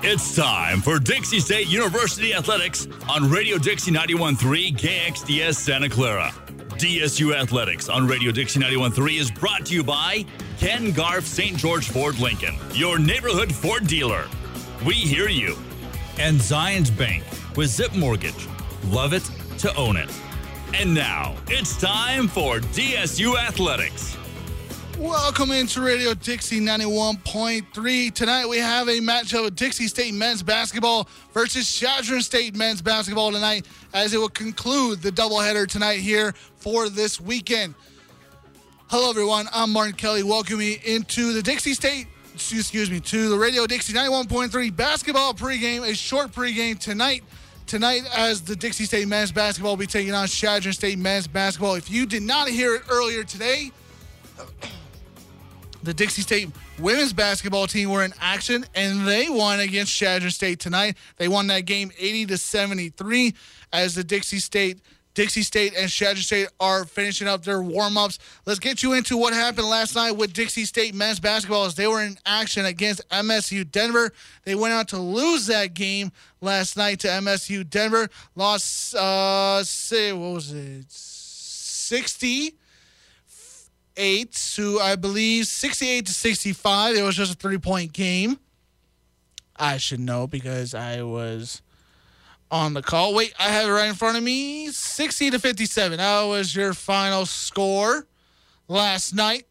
It's time for Dixie State University Athletics on Radio Dixie 91.3 KXDS Santa Clara. DSU Athletics on Radio Dixie 91.3 is brought to you by Ken Garff, St. George Ford Lincoln, your neighborhood Ford dealer. We hear you. And Zions Bank with Zip Mortgage. Love it to own it. And now it's time for DSU Athletics. Welcome into Radio Dixie 91.3. Tonight we have a matchup of Dixie State men's basketball versus Chadron State men's basketball tonight, as it will conclude the doubleheader tonight here for this weekend. Hello everyone, I'm Martin Kelly. Welcome you into the to the Radio Dixie 91.3 basketball pregame, a short pregame tonight. Tonight, as the Dixie State men's basketball will be taking on Chadron State men's basketball. If you did not hear it earlier today, the Dixie State women's basketball team were in action, and they won against Chadron State tonight. They won that game 80-73 as the Dixie State and Chadron State are finishing up their warm-ups. Let's get you into what happened last night with Dixie State men's basketball as they were in action against MSU Denver. They went out to lose that game last night to MSU Denver. Lost, 68 to 65. It was just a 3-point game. I should know because I was on the call. Wait, I have it right in front of me. 60 to 57. That was your final score last night.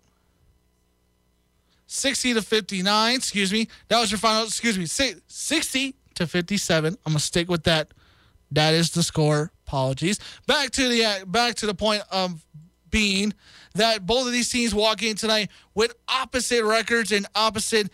60 to 59. Excuse me. That was your final. Excuse me. 60 to 57. I'm gonna stick with that. That is the score. Apologies. Back to the point of being that both of these teams walk in tonight with opposite records and opposite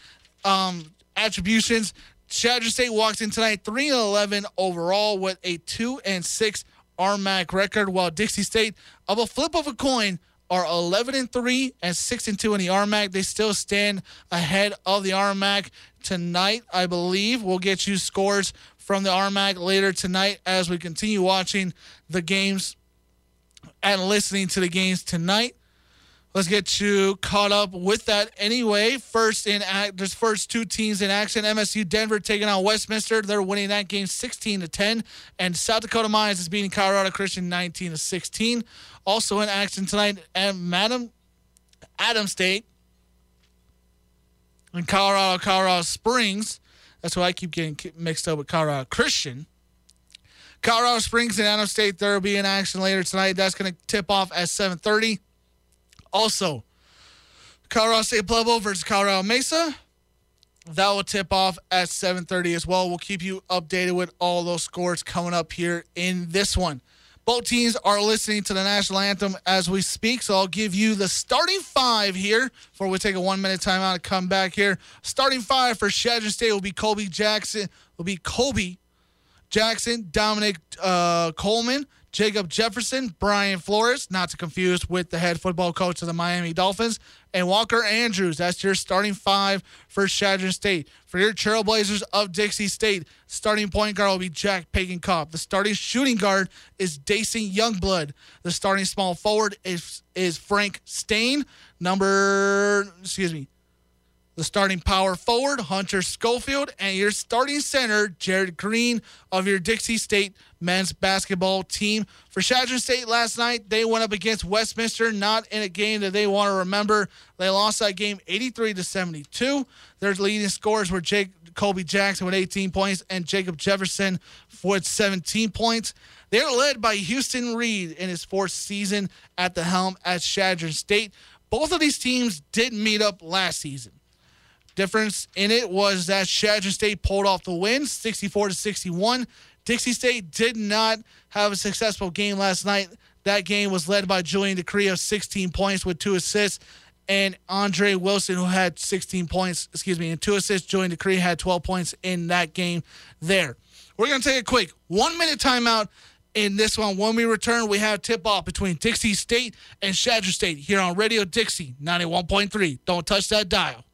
attributions. Chadron State walks in tonight 3-11 overall with a 2-6 RMAC record, while Dixie State, of a flip of a coin, are 11-3 and 6-2 in the RMAC. They still stand ahead of the RMAC tonight, I believe. We'll get you scores from the RMAC later tonight as we continue watching the games and listening to the games tonight. Let's get you caught up with that anyway. There's first two teams in action. MSU Denver taking on Westminster. They're winning that game 16-10. And South Dakota Mines is beating Colorado Christian 19-16. Also in action tonight, Adams State and Colorado Springs. That's why I keep getting mixed up with Colorado Christian. Colorado Springs and Adams State, there will be in action later tonight. That's going to tip off at 7:30. Also, Colorado State Pueblo versus Colorado Mesa. That will tip off at 7:30 as well. We'll keep you updated with all those scores coming up here in this one. Both teams are listening to the national anthem as we speak, so I'll give you the starting five here before we take a 1-minute timeout and come back here. Starting five for Chadron State will be Colby Jackson, Dominic Coleman, Jacob Jefferson, Brian Flores, not to confuse with the head football coach of the Miami Dolphins, and Walker Andrews. That's your starting five for Chadron State. For your Trailblazers of Dixie State, starting point guard will be Jack Pagan-Kopp. The starting shooting guard is Dayson Youngblood. The starting small forward is Frank Stain. The starting power forward, Hunter Schofield, and your starting center, Jared Green, of your Dixie State men's basketball team. For Chadron State last night, they went up against Westminster, not in a game that they want to remember. They lost that game 83-72. Their leading scorers were Colby Jackson with 18 points and Jacob Jefferson with 17 points. They're led by Houston Reed in his fourth season at the helm at Chadron State. Both of these teams did meet up last season. Difference in it was that Chadron State pulled off the win, 64-61. Dixie State did not have a successful game last night. That game was led by Julian Decree of 16 points with 2 assists, and Andre Wilson, who had 16 points, and 2 assists. Julian Decree had 12 points in that game there. We're going to take a quick 1-minute timeout in this one. When we return, we have tip-off between Dixie State and Chadron State here on Radio Dixie 91.3. Don't touch that dial.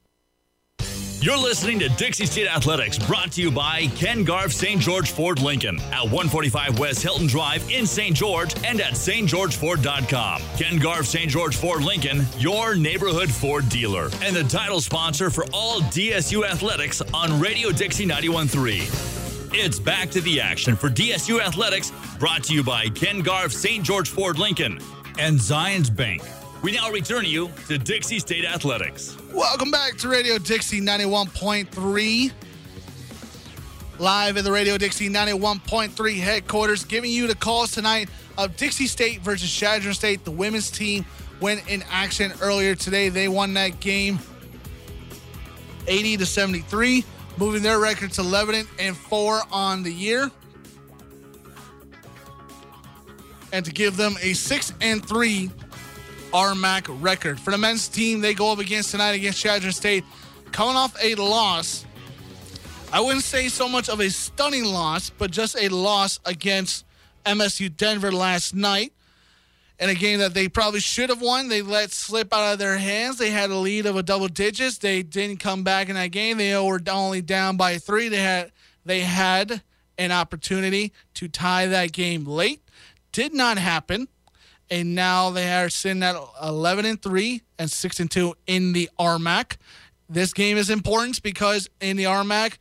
You're listening to Dixie State Athletics, brought to you by Ken Garff, St. George Ford Lincoln, at 145 West Hilton Drive in St. George and at stgeorgeford.com. Ken Garff, St. George Ford Lincoln, your neighborhood Ford dealer, and the title sponsor for all DSU athletics on Radio Dixie 91.3. It's back to the action for DSU Athletics, brought to you by Ken Garff, St. George Ford Lincoln, and Zions Bank. We now return you to Dixie State Athletics. Welcome back to Radio Dixie 91.3. Live in the Radio Dixie 91.3 headquarters, giving you the calls tonight of Dixie State versus Chadron State. The women's team went in action earlier today. They won that game 80-73, moving their record to 11-4 on the year, and to give them a 6-3 RMAC record. For the men's team, they go up against tonight against Chadron State, coming off a loss. I wouldn't say so much of a stunning loss, but just a loss against MSU Denver last night in a game that they probably should have won. They let slip out of their hands. They had a lead of a double digits. They didn't come back in that game. They were only down by 3. They had an opportunity to tie that game late. Did not happen. And now they are sitting at 11-3 and 6-2 in the RMAC. This game is important because in the RMAC,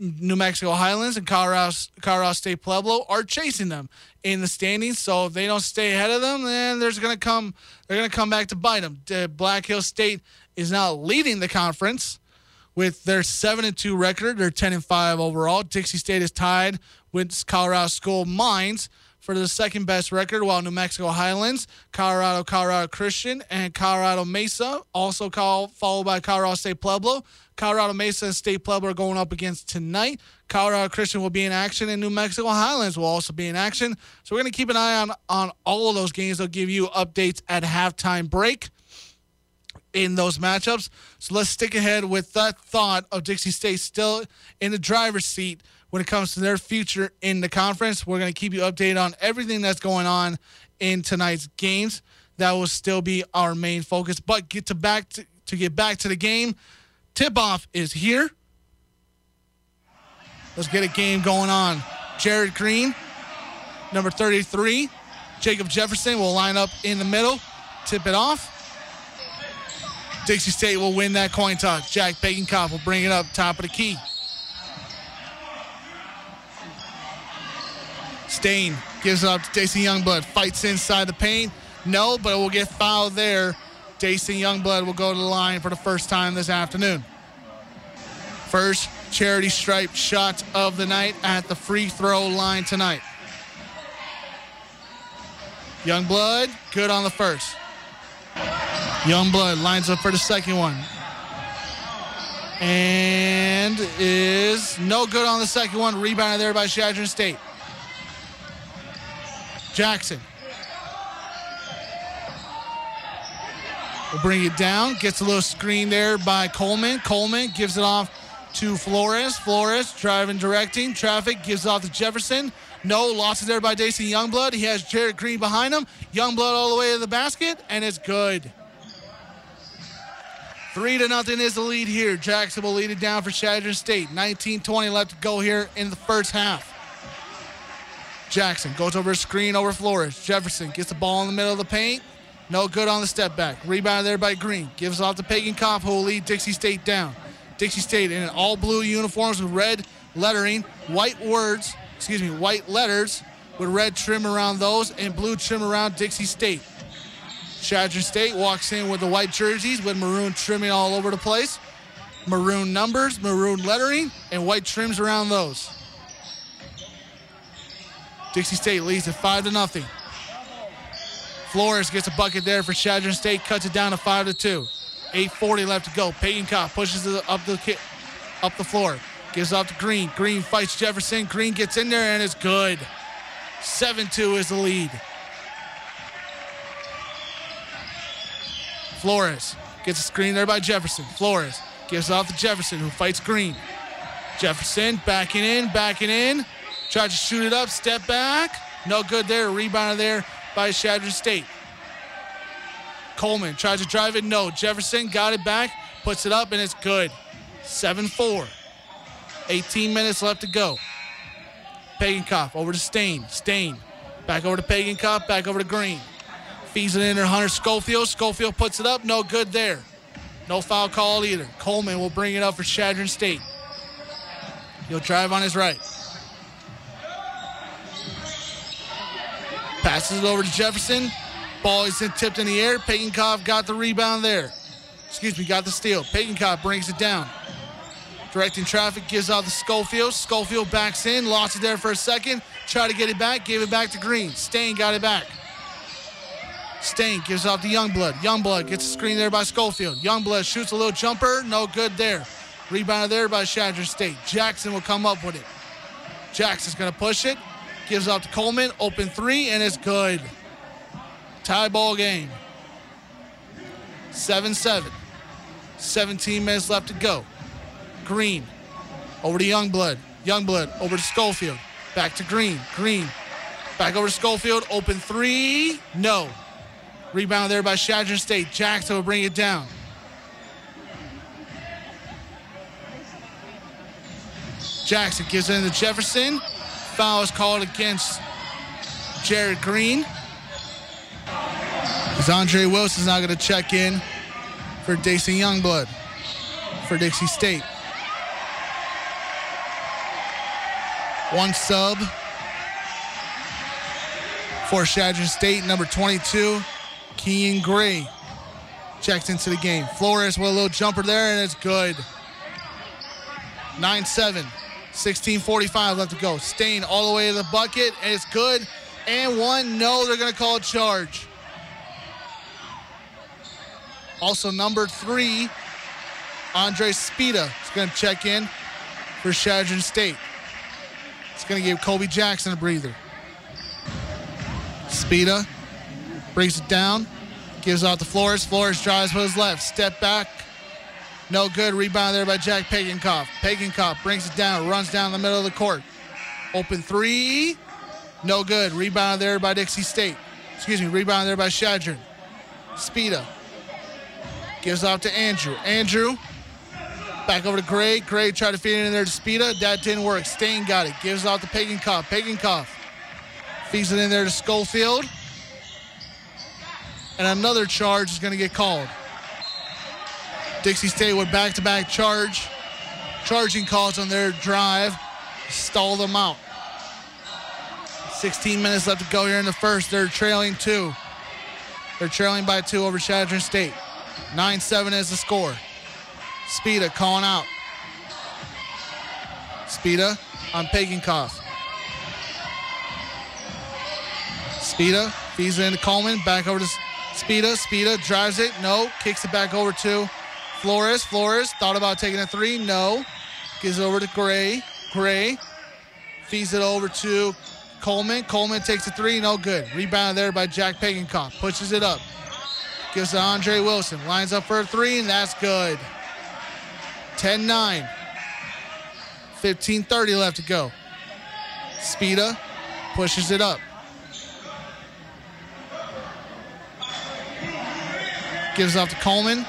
New Mexico Highlands and Colorado State Pueblo are chasing them in the standings. So if they don't stay ahead of them, then they're going to come back to bite them. Black Hills State is now leading the conference with their 7-2 record. They're 10-5 overall. Dixie State is tied with Colorado School of Mines for the second best record, while New Mexico Highlands, Colorado Christian, and Colorado Mesa, also followed by Colorado State Pueblo. Colorado Mesa and State Pueblo are going up against tonight. Colorado Christian will be in action, and New Mexico Highlands will also be in action. So we're going to keep an eye on all of those games. They'll give you updates at halftime break in those matchups. So let's stick ahead with that thought of Dixie State still in the driver's seat when it comes to their future in the conference. We're going to keep you updated on everything that's going on in tonight's games. That will still be our main focus. But get back to the game. Tip-off is here. Let's get a game going on. Jared Green, number 33. Jacob Jefferson will line up in the middle. Tip it off. Dixie State will win that coin toss. Jack Bagenkoff will bring it up top of the key. Stain gives it up to Jason Youngblood. Fights inside the paint. No, but it will get fouled there. Jason Youngblood will go to the line for the first time this afternoon. First charity stripe shot of the night at the free throw line tonight. Youngblood, good on the first. Youngblood lines up for the second one. And is no good on the second one. Rebounded there by Chadron State. Jackson will bring it down. Gets a little screen there by Coleman. Coleman gives it off to Flores. Flores driving, directing traffic. Gives it off to Jefferson. No, losses there by Jason Youngblood. He has Jared Green behind him. Youngblood all the way to the basket, and it's good. 3-0 is the lead here. Jackson will lead it down for Chadron State. 19:20 left to go here in the first half. Jackson goes over a screen over Flores. Jefferson gets the ball in the middle of the paint. No good on the step back. Rebound there by Green. Gives off to Pagenkoff, who will lead Dixie State down. Dixie State in all blue uniforms with red lettering, white letters with red trim around those and blue trim around Dixie State. Chadron State walks in with the white jerseys with maroon trimming all over the place. Maroon numbers, maroon lettering, and white trims around those. Dixie State leads at 5-0. Flores gets a bucket there for Chadron State, cuts it down to 5-2. 8:40 left to go. Peyton Cobb pushes it up the floor. Gives it off to Green. Green fights Jefferson. Green gets in there and it's good. 7-2 is the lead. Flores gets a screen there by Jefferson. Flores gives it off to Jefferson, who fights Green. Jefferson backing in. Tried to shoot it up, step back. No good there. Rebound there by Chadron State. Coleman tried to drive it. No. Jefferson got it back, puts it up, and it's good. 7-4. 18 minutes left to go. Pagenkopf over to Stain. Stain back over to Pagenkopf, back over to Green. Feeds it in there, Hunter Schofield. Schofield puts it up, no good there. No foul call either. Coleman will bring it up for Chadron State. He'll drive on his right. Passes it over to Jefferson. Ball is tipped in the air. Pagenkopf got the rebound there. Excuse me, got the steal. Pagenkopf brings it down. Directing traffic, gives out to Schofield. Schofield backs in, lost it there for a second. Tried to get it back, gave it back to Green. Stain got it back. Stain gives off to Youngblood. Youngblood gets a screen there by Schofield. Youngblood shoots a little jumper, no good there. Rebound there by Chadron State. Jackson will come up with it. Jackson's going to push it. Gives off to Coleman, open three, and it's good. Tie ball game. 7-7. 17 minutes left to go. Green over to Youngblood. Youngblood over to Schofield. Back to Green. Green back over to Schofield. Open three. No. Rebound there by Chadron State. Jackson will bring it down. Jackson gives it into Jefferson. Foul is called against Jared Green. As Andre Wilson's now going to check in for Dixie Youngblood for Dixie State. One sub for Chadron State, number 22, Keenan Gray, checked into the game. Flores with a little jumper there, and it's good. 9-7, 16:45 left to go. Stain all the way to the bucket, and it's good. And one, no, they're going to call a charge. Also, number 3, Andre Spita is going to check in for Chadron State. It's going to give Kobe Jackson a breather. Spita brings it down, gives out to Flores. Flores drives with his left. Step back. No good. Rebound there by Jack Pagenkopf. Pagenkopf brings it down, runs down the middle of the court. Open three. No good. Rebound there by Dixie State. Excuse me, rebound there by Chadron. Spita gives off to Andrew. Andrew back over to Gray. Gray tried to feed it in there to Spita. That didn't work. Stain got it. Gives off to Pagenkopf. Pagenkopf feeds it in there to Schofield. And another charge is going to get called. Dixie State with back-to-back charging calls on their drive. Stall them out. 16 minutes left to go here in the first. They're trailing 2. They're trailing by 2 over Chadron State. 9-7 is the score. Spita calling out. Spita on Pagenkopf. Spita feeds it into Coleman. Back over to Spita. Spita drives it. No. Kicks it back over to Flores. Flores thought about taking a three. No. Gives it over to Gray. Gray feeds it over to Coleman. Coleman takes a three. No good. Rebound there by Jack Pagenkopf. Pushes it up. Gives it to Andre Wilson. Lines up for a three, and that's good. 10-9. 15:30 left to go. Spita pushes it up. Gives off to Coleman.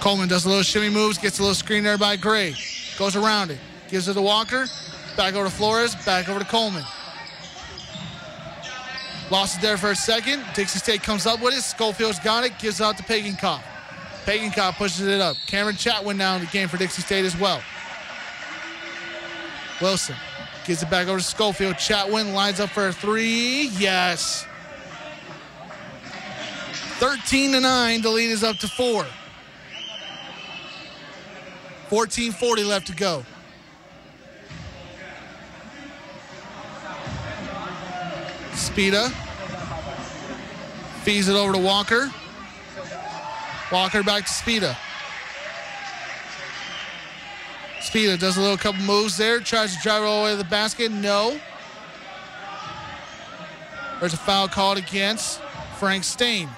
Coleman does a little shimmy moves, gets a little screen there by Gray. Goes around it. Gives it to Walker. Back over to Flores. Back over to Coleman. Lost it there for a second. Dixie State comes up with it. Schofield's got it. Gives out to Pagenkopf. Pagenkopf pushes it up. Cameron Chatwin now in the game for Dixie State as well. Wilson gives it back over to Schofield. Chatwin lines up for a three. Yes. 13-9. The lead is up to 4. 14:40 left to go. Spita feeds it over to Walker. Walker back to Spita. Spita does a little couple moves there. Tries to drive it all the way to the basket. No. There's a foul called against Frank Stain.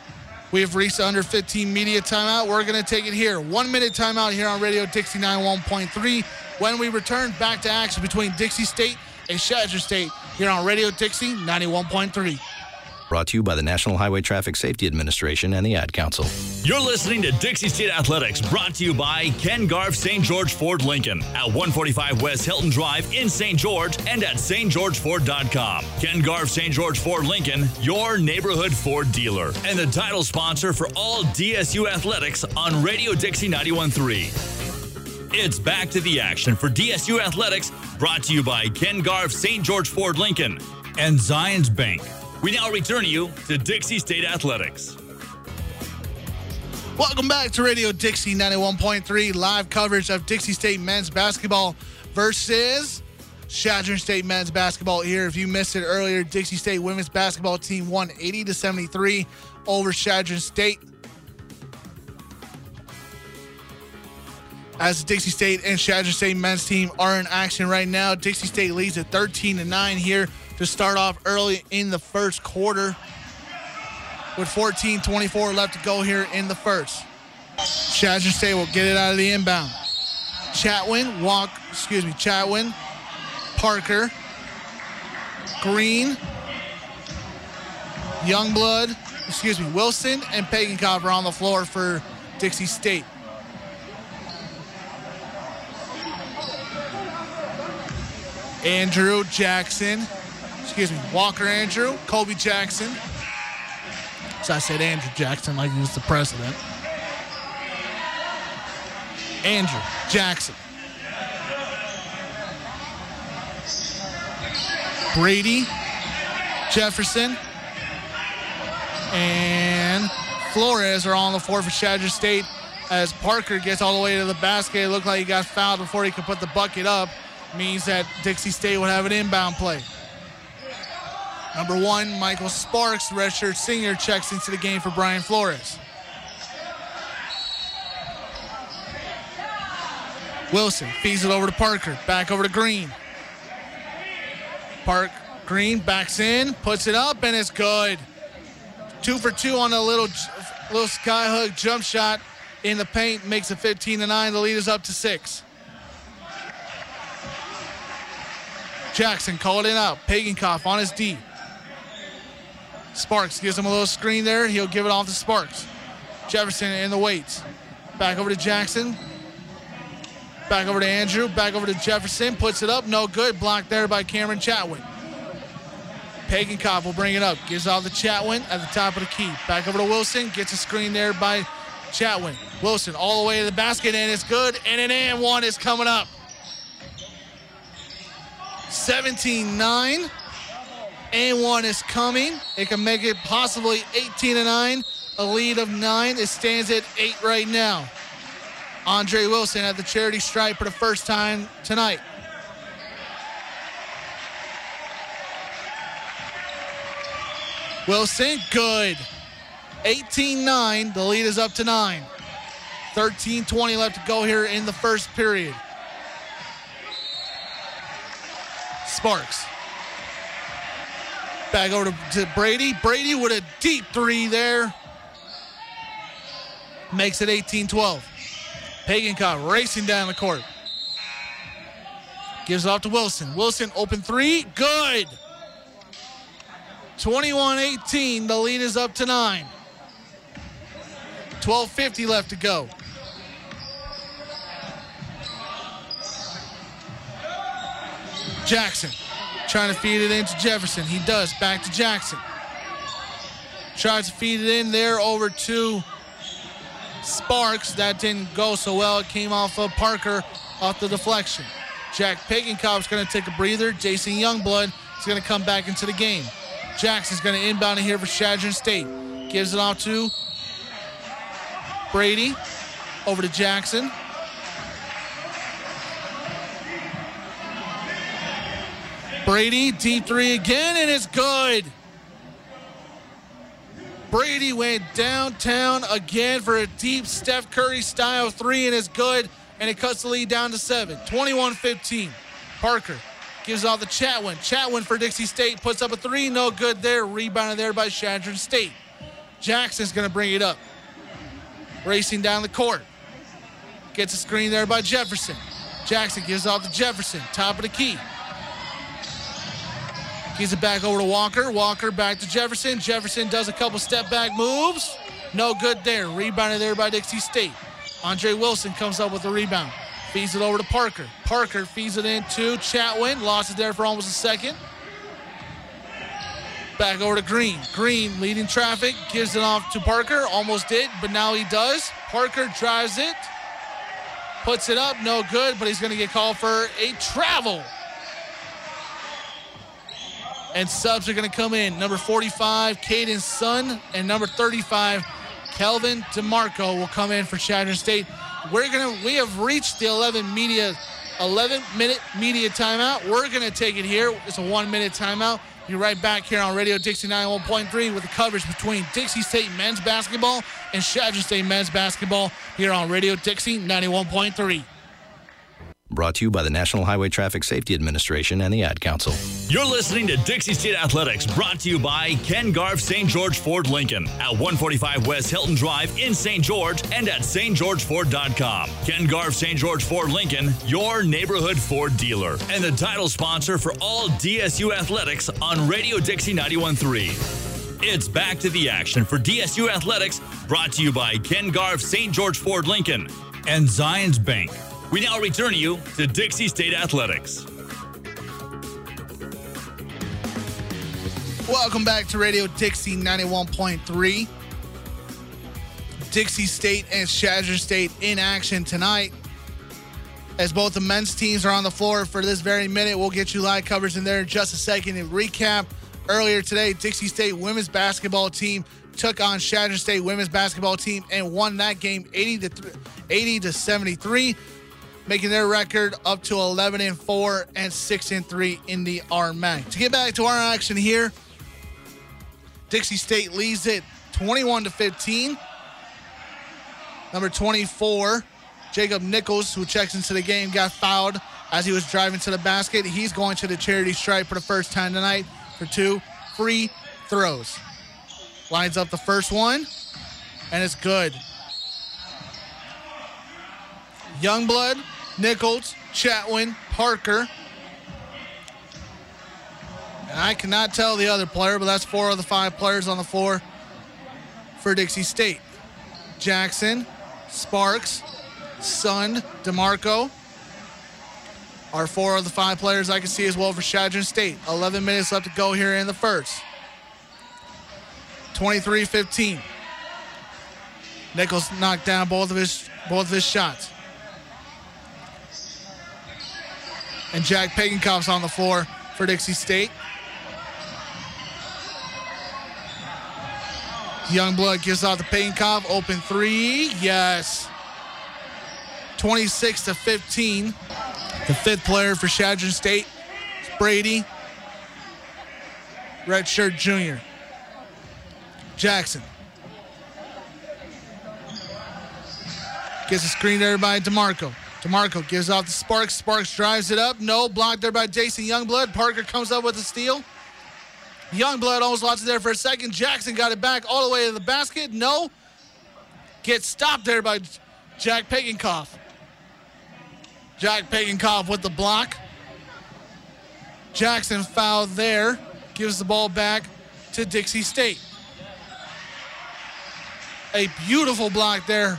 We have reached the under 15 media timeout. We're going to take it here. 1 minute timeout here on Radio Dixie 91.3. When we return, back to action between Dixie State and Chadron State here on Radio Dixie 91.3. Brought to you by the National Highway Traffic Safety Administration and the Ad Council. You're listening to Dixie State Athletics, brought to you by Ken Garff, St. George Ford Lincoln, at 145 West Hilton Drive in St. George and at stgeorgeford.com. Ken Garff, St. George Ford Lincoln, your neighborhood Ford dealer, and the title sponsor for all DSU athletics on Radio Dixie 91.3. It's back to the action for DSU Athletics, brought to you by Ken Garff, St. George Ford Lincoln, and Zions Bank. We now return you to Dixie State Athletics. Welcome back to Radio Dixie 91.3, live coverage of Dixie State men's basketball versus Chadron State men's basketball here. If you missed it earlier, Dixie State women's basketball team won 80-73 over Chadron State. As Dixie State and Chadron State men's team are in action right now, Dixie State leads at 13-9 here to start off early in the first quarter with 14:24 left to go here in the first. Chadron State will get it out of the inbound. Chatwin, Parker, Green, Youngblood, Wilson, and Pagankoff are on the floor for Dixie State. Kobe Jackson. So I said Andrew Jackson like he was the president. Andrew Jackson. Brady, Jefferson, and Flores are on the floor for Chadron State as Parker gets all the way to the basket. It looked like he got fouled before he could put the bucket up. Means that Dixie State would have an inbound play. Number one, Michael Sparks, redshirt senior, checks into the game for Brian Flores. Wilson feeds it over to Parker, back over to Green. Green backs in, puts it up, and it's good. 2 for 2 on a little skyhook jump shot in the paint, makes it 15-9. The lead is up to 6. Jackson called it out. Pagankoff on his D. Sparks gives him a little screen there. He'll give it off to Sparks. Jefferson in the weights. Back over to Jackson. Back over to Andrew. Back over to Jefferson. Puts it up. No good. Blocked there by Cameron Chatwin. Pagankoff will bring it up. Gives it off to Chatwin at the top of the key. Back over to Wilson. Gets a screen there by Chatwin. Wilson all the way to the basket, and it's good. And an and one is coming up. 17-9, and one is coming. It can make it possibly 18-9, a lead of 9. It stands at 8 right now. Andre Wilson at the charity stripe for the first time tonight. Wilson, good. 18-9, the lead is up to 9. 13:20 left to go here in the first period. Sparks. Back over to Brady. Brady with a deep three there. Makes it 18-12. Pagankoff racing down the court. Gives it off to Wilson. Wilson, open three. Good. 21-18. The lead is up to 9. 12:50 left to go. Jackson trying to feed it into Jefferson. He does. Back to Jackson. Tries to feed it in there over to Sparks. That didn't go so well. It came off of Parker off the deflection. Jack Pagankoff's going to take a breather. Jason Youngblood is going to come back into the game. Jackson's going to inbound it here for Chadron State. Gives it off to Brady. Over to Jackson. Brady, deep three again, and it's good. Brady went downtown again for a deep Steph Curry-style three, and it's good, and it cuts the lead down to 7. 21-15. Parker gives off the Chatwin. Chatwin for Dixie State puts up a three. No good there. Rebounded there by Chadron State. Jackson's going to bring it up. Racing down the court. Gets a screen there by Jefferson. Jackson gives off to Jefferson. Top of the key. Gives it back over to Walker. Walker back to Jefferson. Jefferson does a couple step back moves. No good there. Rebounded there by Dixie State. Andre Wilson comes up with the rebound. Feeds it over to Parker. Parker feeds it into Chatwin. Lost it there for almost a second. Back over to Green. Green leading traffic. Gives it off to Parker. Almost did, but now he does. Parker drives it. Puts it up. No good, but he's going to get called for a travel. And subs are going to come in. Number 45, Caden Sun, and number 35, Kelvin DeMarco will come in for Chadron State. We have reached the 11-minute media timeout. We're going to take it here. It's a 1-minute timeout. You're right back here on Radio Dixie 91.3 with the coverage between Dixie State men's basketball and Chadron State men's basketball here on Radio Dixie 91.3. Brought to you by the National Highway Traffic Safety Administration and the Ad Council. You're listening to Dixie State Athletics, brought to you by Ken Garff, St. George Ford Lincoln, at 145 West Hilton Drive in St. George and at stgeorgeford.com. Ken Garff, St. George Ford Lincoln, your neighborhood Ford dealer, and the title sponsor for all DSU athletics on Radio Dixie 91.3. It's back to the action for DSU athletics, brought to you by Ken Garff, St. George Ford Lincoln, and Zions Bank. We now return you to Dixie State Athletics. Welcome back to Radio Dixie 91.3. Dixie State and Chadron State in action tonight. As both the men's teams are on the floor for this very minute, we'll get you live coverage in there in just a second. And recap, earlier today, Dixie State women's basketball team took on Chadron State women's basketball team and won that game 80 to 73. Making their record up to 11-4 and 6-3 in the RMAC. To get back to our action here, Dixie State leads it 21-15. Number 24, Jacob Nichols, who checks into the game, got fouled as he was driving to the basket. He's going to the charity stripe for the first time tonight for two free throws. Lines up the first one, and it's good. Youngblood, Nichols, Chatwin, Parker. And I cannot tell the other player, but that's four of the five players on the floor for Dixie State. Jackson, Sparks, Sun, DeMarco are four of the five players I can see as well for Chadron State. 11 minutes left to go here in the first. 23-15. Nichols knocked down both of his shots. And Jack Pagenkamp's on the floor for Dixie State. Youngblood gives out to Pagenkamp. Open three. Yes. 26-15. The fifth player for Chadron State is Brady, redshirt junior. Jackson. Gets a screen there by DeMarco. DeMarco gives off to Sparks. Sparks drives it up. No, blocked there by Jason Youngblood. Parker comes up with a steal. Youngblood almost lost it there for a second. Jackson got it back all the way to the basket. No. Gets stopped there by Jack Pagenkamp. Jack Pagenkamp with the block. Jackson fouled there. Gives the ball back to Dixie State. A beautiful block there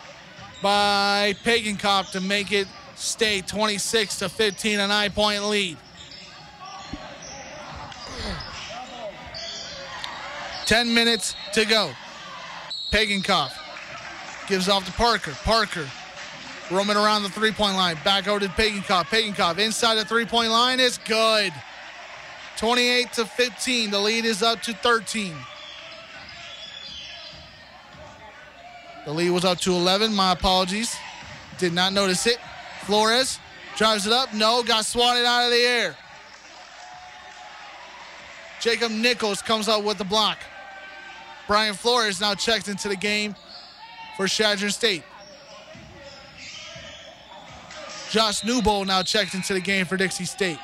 by Pagenkamp to make it stay 26-15, a 9-point lead. 10 minutes to go. Pagenkamp gives off to Parker. Parker roaming around the three-point line. Back over to Pagenkamp. Pagenkamp inside the three-point line. It's good. 28-15. The lead is up to 13. The lead was up to 11. My apologies. Did not notice it. Flores drives it up. No, got swatted out of the air. Jacob Nichols comes up with the block. Brian Flores now checks into the game for Chadron State. Josh Newbold now checks into the game for Dixie State.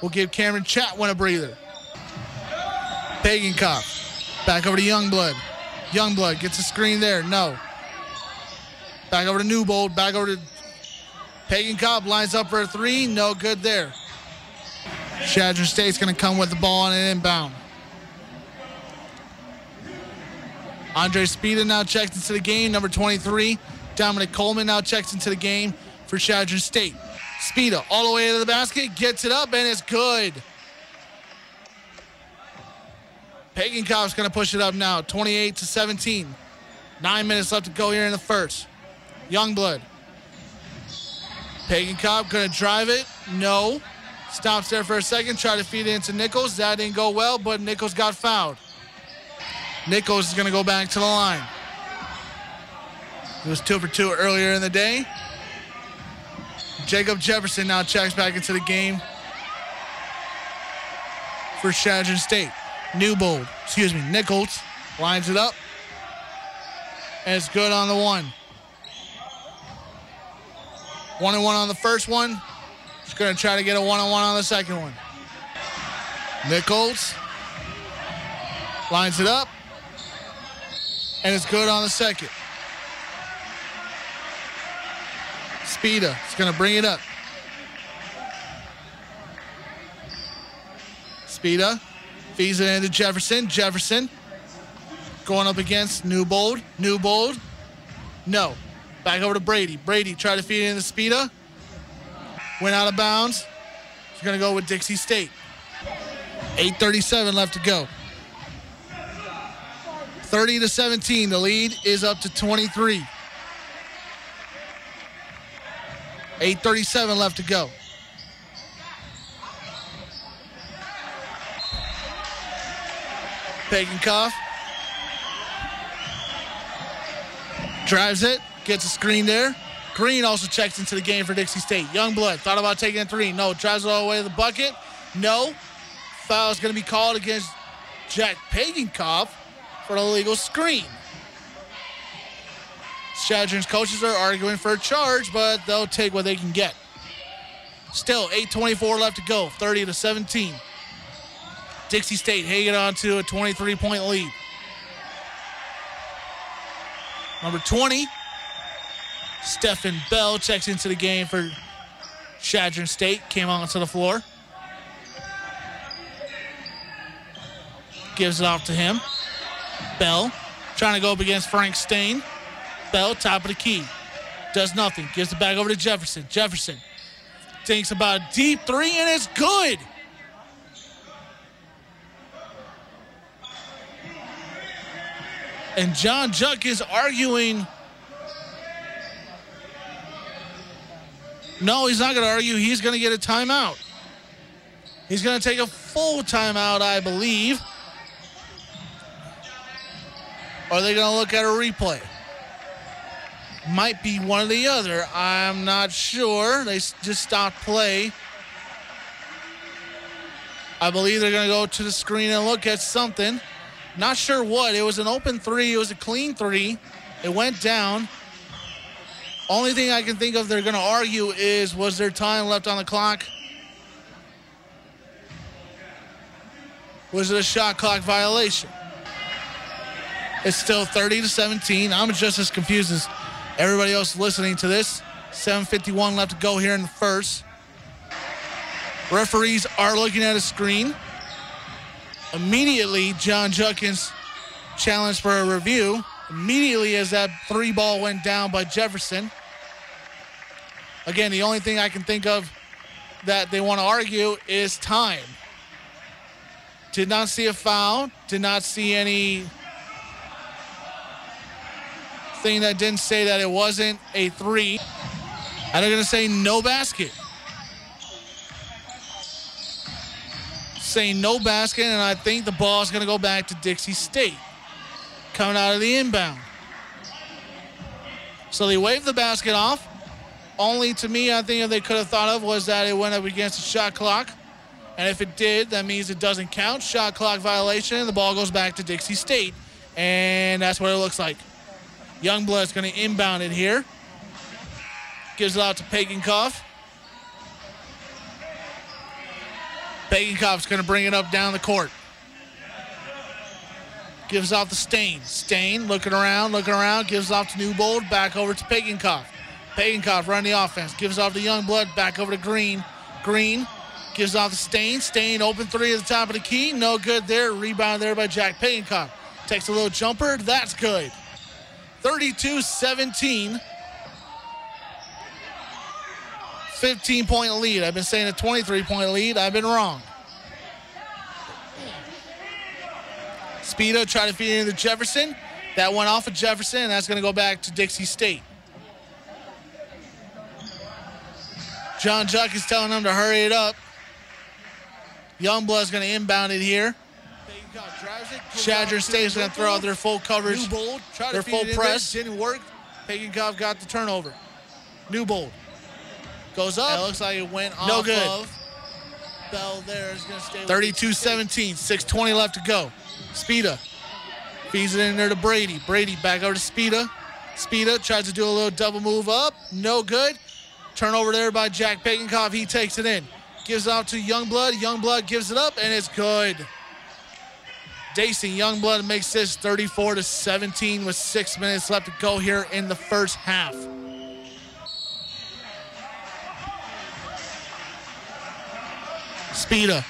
We'll give Cameron Chatwin a breather. Pagenkamp. Back over to Youngblood. Youngblood gets a screen there. No. Back over to Newbold. Back over to Pagenkamp. Lines up for a three. No good there. Chadron State's going to come with the ball on an inbound. Andre Speeda now checks into the game, number 23. Dominic Coleman now checks into the game for Chadron State. Speeda all the way to the basket, gets it up, and it's good. Pagankoff's going to push it up now, 28-17. 9 minutes left to go here in the first. Youngblood. Pagankoff going to drive it. No. Stops there for a second, try to feed it into Nichols. That didn't go well, but Nichols got fouled. Nichols is going to go back to the line. It was 2 for 2 earlier in the day. Jacob Jefferson now checks back into the game for Chadron State. Nichols lines it up, and it's good on the one. 1-1 on the first one. Just going to try to get a 1-on-1 on the second one. Nichols lines it up, and it's good on the second. Speeda is going to bring it up. Speeda feeds it into Jefferson. Jefferson going up against Newbold. Newbold, no. Back over to Brady. Brady tried to feed it into Speeda. Went out of bounds. He's going to go with Dixie State. 8:37 left to go. 30-17. The lead is up to 23. 8:37 left to go. Pagankoff drives it, gets a screen there. Green also checks into the game for Dixie State. Youngblood thought about taking a three. No, drives it all the way to the bucket. No. Foul is going to be called against Jack Pagankoff for an illegal screen. Chadron's coaches are arguing for a charge, but they'll take what they can get. Still, 8:24 left to go, 30-17. Dixie State hanging on to a 23-point lead. Number 20, Stephen Bell checks into the game for Chadron State, came onto the floor. Gives it off to him. Bell trying to go up against Frank Stain. Bell, top of the key. Does nothing. Gives it back over to Jefferson. Jefferson thinks about a deep three, and it's good. And John Juck is arguing. No, he's not going to argue. He's going to get a timeout. He's going to take a full timeout, I believe. Are they going to look at a replay? Might be one or the other. I'm not sure. They just stopped play. I believe they're going to go to the screen and look at something. Not sure what. It was an open three. It was a clean three. It went down. Only thing I can think of they're going to argue is, was there time left on the clock? Was it a shot clock violation? It's still 30-17. I'm just as confused as everybody else listening to this. 7:51 left to go here in the first. Referees are looking at a screen. Immediately, John Judkins challenged for a review. Immediately as that three ball went down by Jefferson. Again, the only thing I can think of that they want to argue is time. Did not see a foul. Did not see any thing that didn't say that it wasn't a three. And they're going to say no basket. Saying no basket, and I think the ball is going to go back to Dixie State. Coming out of the inbound. So they waved the basket off. Only to me, I think if they could have thought of was that it went up against the shot clock. And if it did, that means it doesn't count. Shot clock violation, and the ball goes back to Dixie State. And that's what it looks like. Youngblood's going to inbound it here. Gives it out to Pagankoff. Pagankoff's going to bring it up down the court. Gives off to Stain. Stain looking around, gives it off to Newbold, back over to Pagankoff. Pagankoff running the offense, gives off to Youngblood, back over to Green. Green Gives off the Stain. Stain open three at the top of the key. No good there. Rebound there by Jack Pagancock. Takes a little jumper. That's good. 32-17. 15-point lead. I've been saying a 23-point lead. I've been wrong. Speedo trying to feed into Jefferson. That went off of Jefferson, and that's going to go back to Dixie State. John Juck is telling them to hurry it up. Youngblood's going to inbound it here. Chadron State's going to throw out their full coverage, their full press. Didn't work. Pagancock got the turnover. Newbold goes up. That looks like it went off. No good. Of Bell there is going to stay. 32-17, 6:20 left to go. Speeda feeds it in there to Brady. Brady back over to Speeda. Speeda tries to do a little double move up. No good. Turnover there by Jack Pagancock. He takes it in. Gives it off to Youngblood. Youngblood gives it up, and it's good. Dacey Youngblood makes this 34-17 with 6 minutes left to go here in the first half. Speeda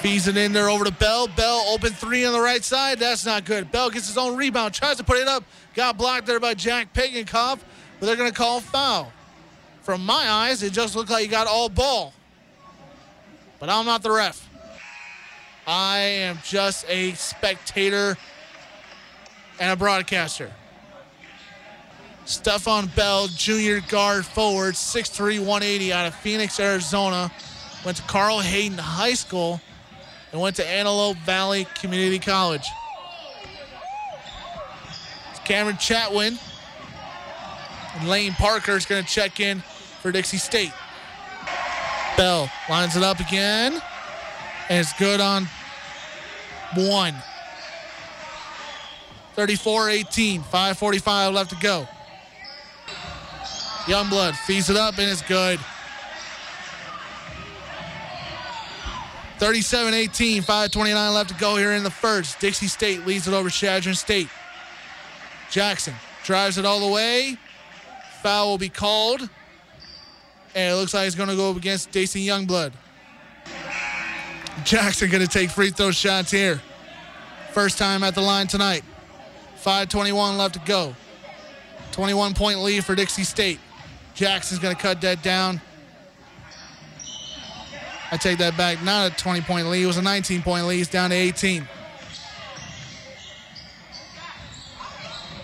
feeds it in there over to Bell. Bell open three on the right side. That's not good. Bell gets his own rebound. Tries to put it up. Got blocked there by Jack Pagancock, but they're going to call foul. From my eyes, it just looked like he got all ball. But I'm not the ref. I am just a spectator and a broadcaster. Stephon Bell, junior guard forward, 6'3", 180 out of Phoenix, Arizona. Went to Carl Hayden High School and went to Antelope Valley Community College. It's Cameron Chatwin. And Lane Parker is going to check in for Dixie State. Bell lines it up again, and it's good on one. 34-18, 5:45 left to go. Youngblood feeds it up, and it's good. 37-18, 5:29 left to go here in the first. Dixie State leads it over Chadron State. Jackson drives it all the way. Foul will be called, and it looks like it's going to go up against Dacey Youngblood. Jackson going to take free throw shots here. First time at the line tonight. 5:21 left to go. 21-point lead for Dixie State. Jackson's going to cut that down. I take that back. Not a 20-point lead. It was a 19-point lead. It's down to 18.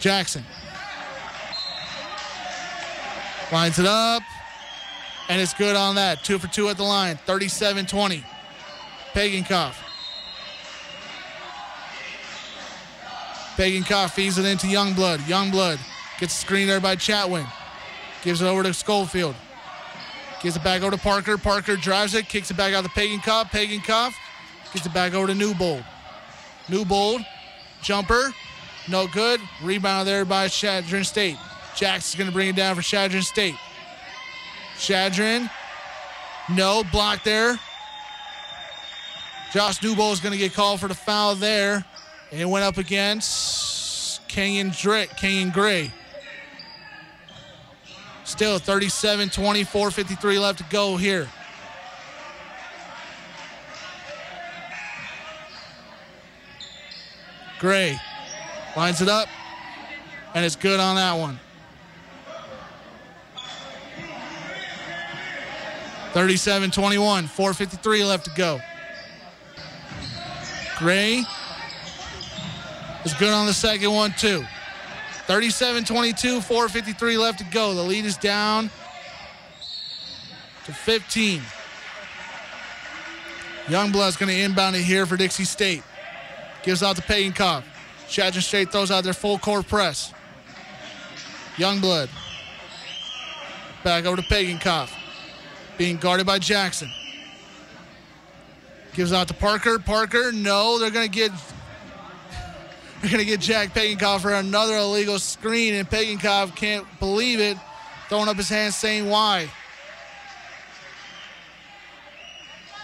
Jackson lines it up, and it's good on that. 2 for 2 at the line. 37-20. Pagancock. Pagancock feeds it into Youngblood. Youngblood gets screened there by Chatwin. Gives it over to Schofield. Gives it back over to Parker. Parker drives it, kicks it back out to Pagancock. Pagancock gets it back over to Newbold. Newbold, jumper, no good. Rebound there by Chadron State. Jackson's going to bring it down for Chadron State. Chadron, no, block there. Josh Newbold is going to get called for the foul there. And it went up against Kenyon Gray. Still 37-20, 4:53 left to go here. Gray lines it up, and it's good on that one. 37-21, 4:53 left to go. Gray is good on the second one, too. 37-22, 4:53 left to go. The lead is down to 15. Youngblood's going to inbound it here for Dixie State. Gives out to Pagancock. Chadron State throws out their full court press. Youngblood back over to Pagancock. Being guarded by Jackson. Gives out to Parker. Parker, no, they're gonna get Jack Pagancock for another illegal screen, and Pagancock can't believe it, throwing up his hands saying why.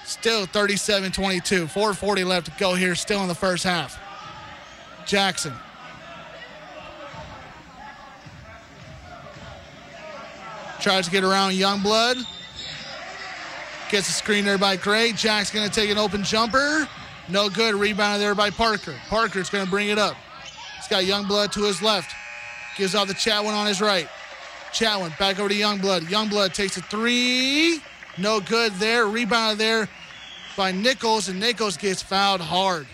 Still 37-22, 4:40 left to go here, still in the first half. Jackson. Tries to get around Youngblood. Gets a screen there by Gray. Jack's going to take an open jumper. No good. Rebounded there by Parker. Parker's going to bring it up. He's got Youngblood to his left. Gives out to Chatwin on his right. Chatwin back over to Youngblood. Youngblood takes a three. No good there. Rebounded there by Nichols, and Nichols gets fouled hard.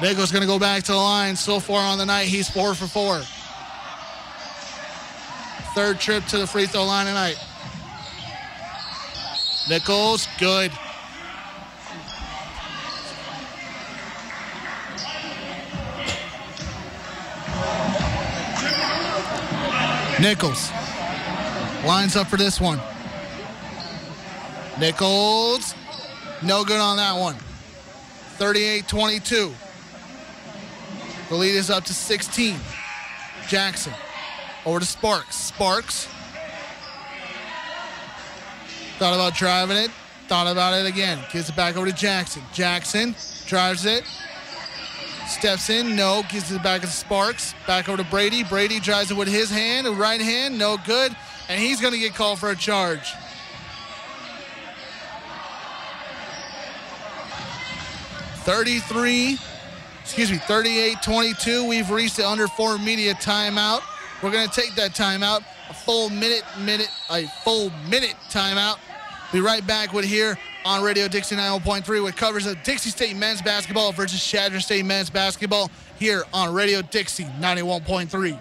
Nichols going to go back to the line. So far on the night, he's 4 for 4. Third trip to the free throw line tonight. Nichols, good. Nichols lines up for this one. Nichols, no good on that one. 38-22. The lead is up to 16. Jackson over to Sparks. Sparks thought about driving it, thought about it again. Gives it back over to Jackson. Jackson drives it, steps in, no. Gives it back to Sparks. Back over to Brady. Brady drives it with his hand, right hand, no good. And he's going to get called for a charge. Excuse me, 38-22. We've reached the under 4 media timeout. We're going to take that timeout, a full minute timeout. Be right back with here on Radio Dixie 91.3 with coverage of Dixie State men's basketball versus Chadron State men's basketball here on Radio Dixie 91.3.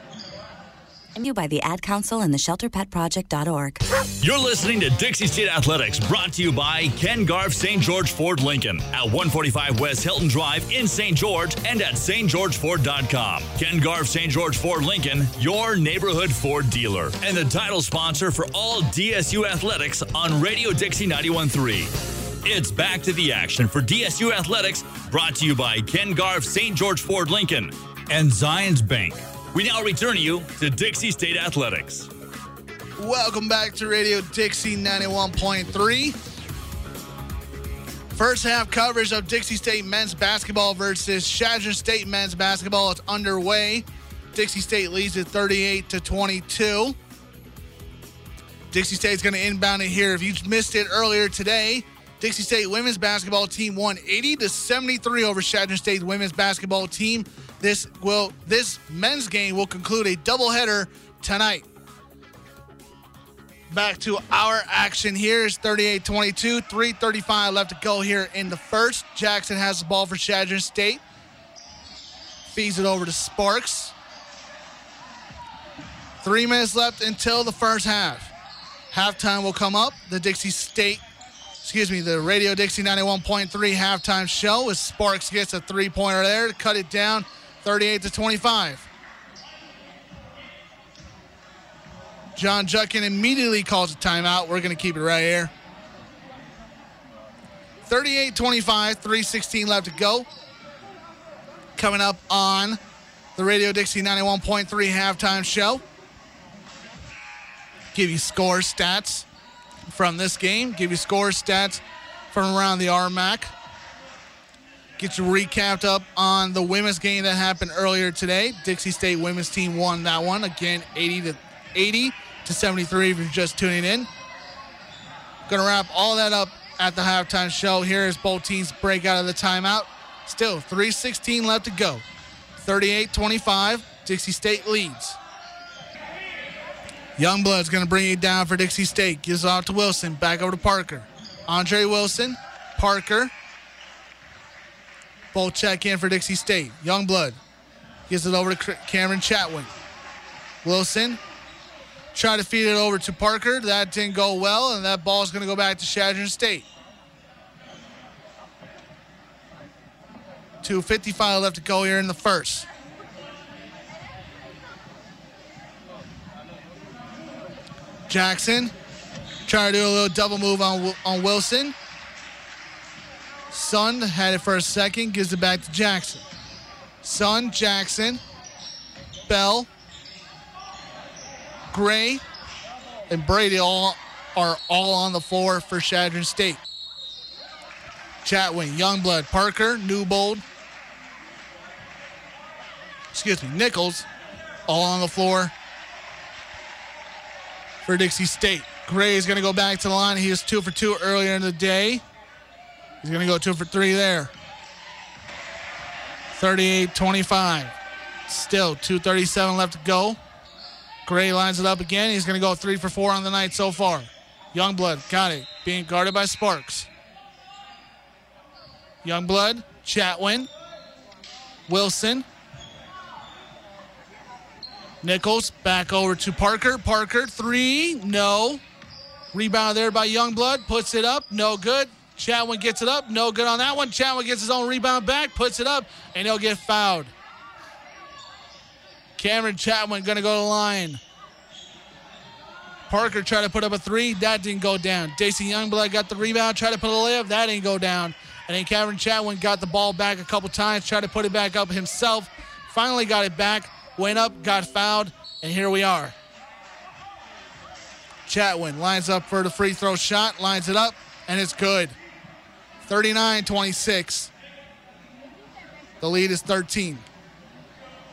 You by the Ad Council and the ShelterPetProject.org. You're listening to Dixie State Athletics, brought to you by Ken Garff, St. George Ford Lincoln, at 145 West Hilton Drive in St. George and at stgeorgeford.com. Ken Garff, St. George Ford Lincoln, your neighborhood Ford dealer, and the title sponsor for all DSU athletics on Radio Dixie 91.3. It's back to the action for DSU athletics, brought to you by Ken Garff, St. George Ford Lincoln, and Zions Bank. We now return you to Dixie State Athletics. Welcome back to Radio Dixie 91.3. First half coverage of Dixie State men's basketball versus Chadron State men's basketball is underway. Dixie State leads at 38-22. Dixie State's going to inbound it here. If you missed it earlier today, Dixie State women's basketball team won 80-73 over Chadron State women's basketball team. This men's game will conclude a doubleheader tonight. Back to our action here. It's 38-22, 3:35 left to go here in the first. Jackson has the ball for Chadron State. Feeds it over to Sparks. 3 minutes left until the first half. Halftime will come up. The Radio Dixie 91.3 halftime show as Sparks gets a three-pointer there to cut it down. 38-25. John Judkin immediately calls a timeout. We're going to keep it right here. 38-25, 3:16 left to go. Coming up on the Radio Dixie 91.3 halftime show. Give you score stats from this game. Give you score stats from around the RMAC. Get you recapped up on the women's game that happened earlier today. Dixie State women's team won that one. Again, 80-73 if you're just tuning in. Going to wrap all that up at the halftime show here as both teams break out of the timeout. Still, 3:16 left to go. 38-25, Dixie State leads. Youngblood's going to bring it down for Dixie State. Gives it off to Wilson. Back over to Parker. Andre Wilson. Parker. Both check in for Dixie State. Youngblood gives it over to Cameron Chatwin. Wilson tried to feed it over to Parker. That didn't go well, and that ball's going to go back to Chadron State. 2:55 left to go here in the first. Jackson trying to do a little double move on Wilson. Sun had it for a second, gives it back to Jackson. Sun, Jackson, Bell, Gray, and Brady are all on the floor for Chadron State. Chatwin, Youngblood, Parker, Newbold, Nichols, all on the floor for Dixie State. Gray is going to go back to the line. He was 2 for 2 earlier in the day. He's going to go 2 for 3 there. 38-25. Still 2:37 left to go. Gray lines it up again. He's going to go 3 for 4 on the night so far. Youngblood got it. Being guarded by Sparks. Youngblood, Chatwin, Wilson, Nichols back over to Parker. Parker, 3, no. Rebound there by Youngblood. Puts it up, no good. Chatwin gets it up, no good on that one. Chatwin gets his own rebound back, puts it up, and he'll get fouled. Cameron Chatwin going to go to the line. Parker tried to put up a 3. That didn't go down. Daisy Youngblood got the rebound, tried to put a layup. That didn't go down. And then Cameron Chatwin got the ball back a couple times, tried to put it back up himself. Finally got it back. Went up, got fouled, and here we are. Chatwin lines up for the free throw shot, lines it up, and it's good. 39-26. The lead is 13.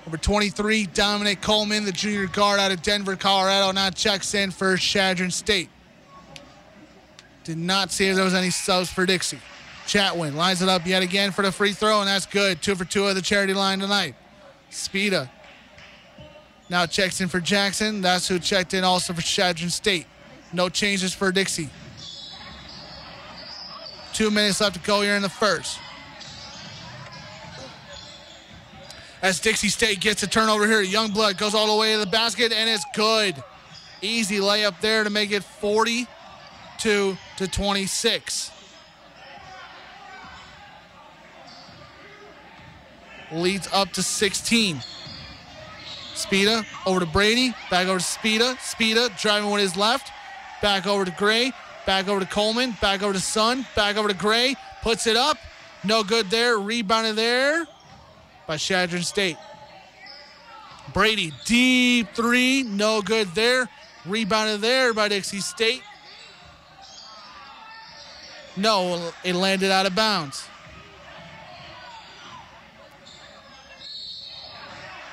Number 23, Dominic Coleman, the junior guard out of Denver, Colorado, now checks in for Chadron State. Did not see if there was any subs for Dixie. Chatwin lines it up yet again for the free throw, and that's good. 2 for 2 of the charity line tonight. Spida now checks in for Jackson. That's who checked in also for Chadron State. No changes for Dixie. 2 minutes left to go here in the first. As Dixie State gets a turnover here, Youngblood goes all the way to the basket, and it's good. Easy layup there to make it 42-26. Leads up to 16. Spida over to Brady, back over to Spida. Spida driving with his left, back over to Gray, back over to Coleman, back over to Sun, back over to Gray, puts it up, no good there, rebounded there by Chadron State. Brady, deep 3, no good there, rebounded there by Dixie State. No, it landed out of bounds.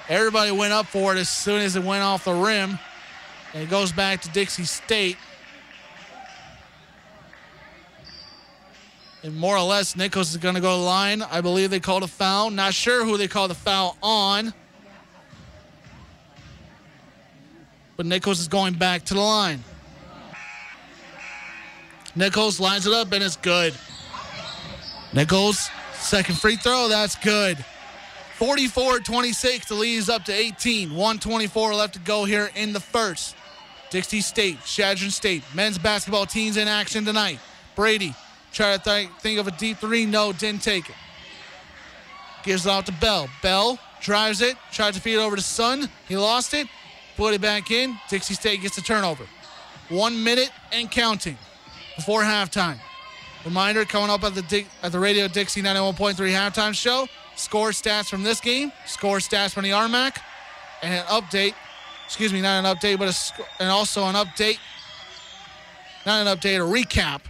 Everybody went up for it as soon as it went off the rim. And it goes back to Dixie State. And more or less, Nichols is going to go to the line. I believe they called a foul. Not sure who they called the foul on. But Nichols is going back to the line. Nichols lines it up, and it's good. Nichols, second free throw. That's good. 44-26, the lead is up to 18. 1:24 left to go here in the first. Dixie State, Chadron State, men's basketball teams in action tonight. Brady, try to think of a deep 3. No, didn't take it. Gives it off to Bell. Bell drives it, tries to feed it over to Sun. He lost it, put it back in. Dixie State gets the turnover. 1 minute and counting before halftime. Reminder, coming up at the Radio Dixie 91.3 halftime show. Score stats from this game, score stats from the RMAC, and an update. Excuse me, not an update, but a recap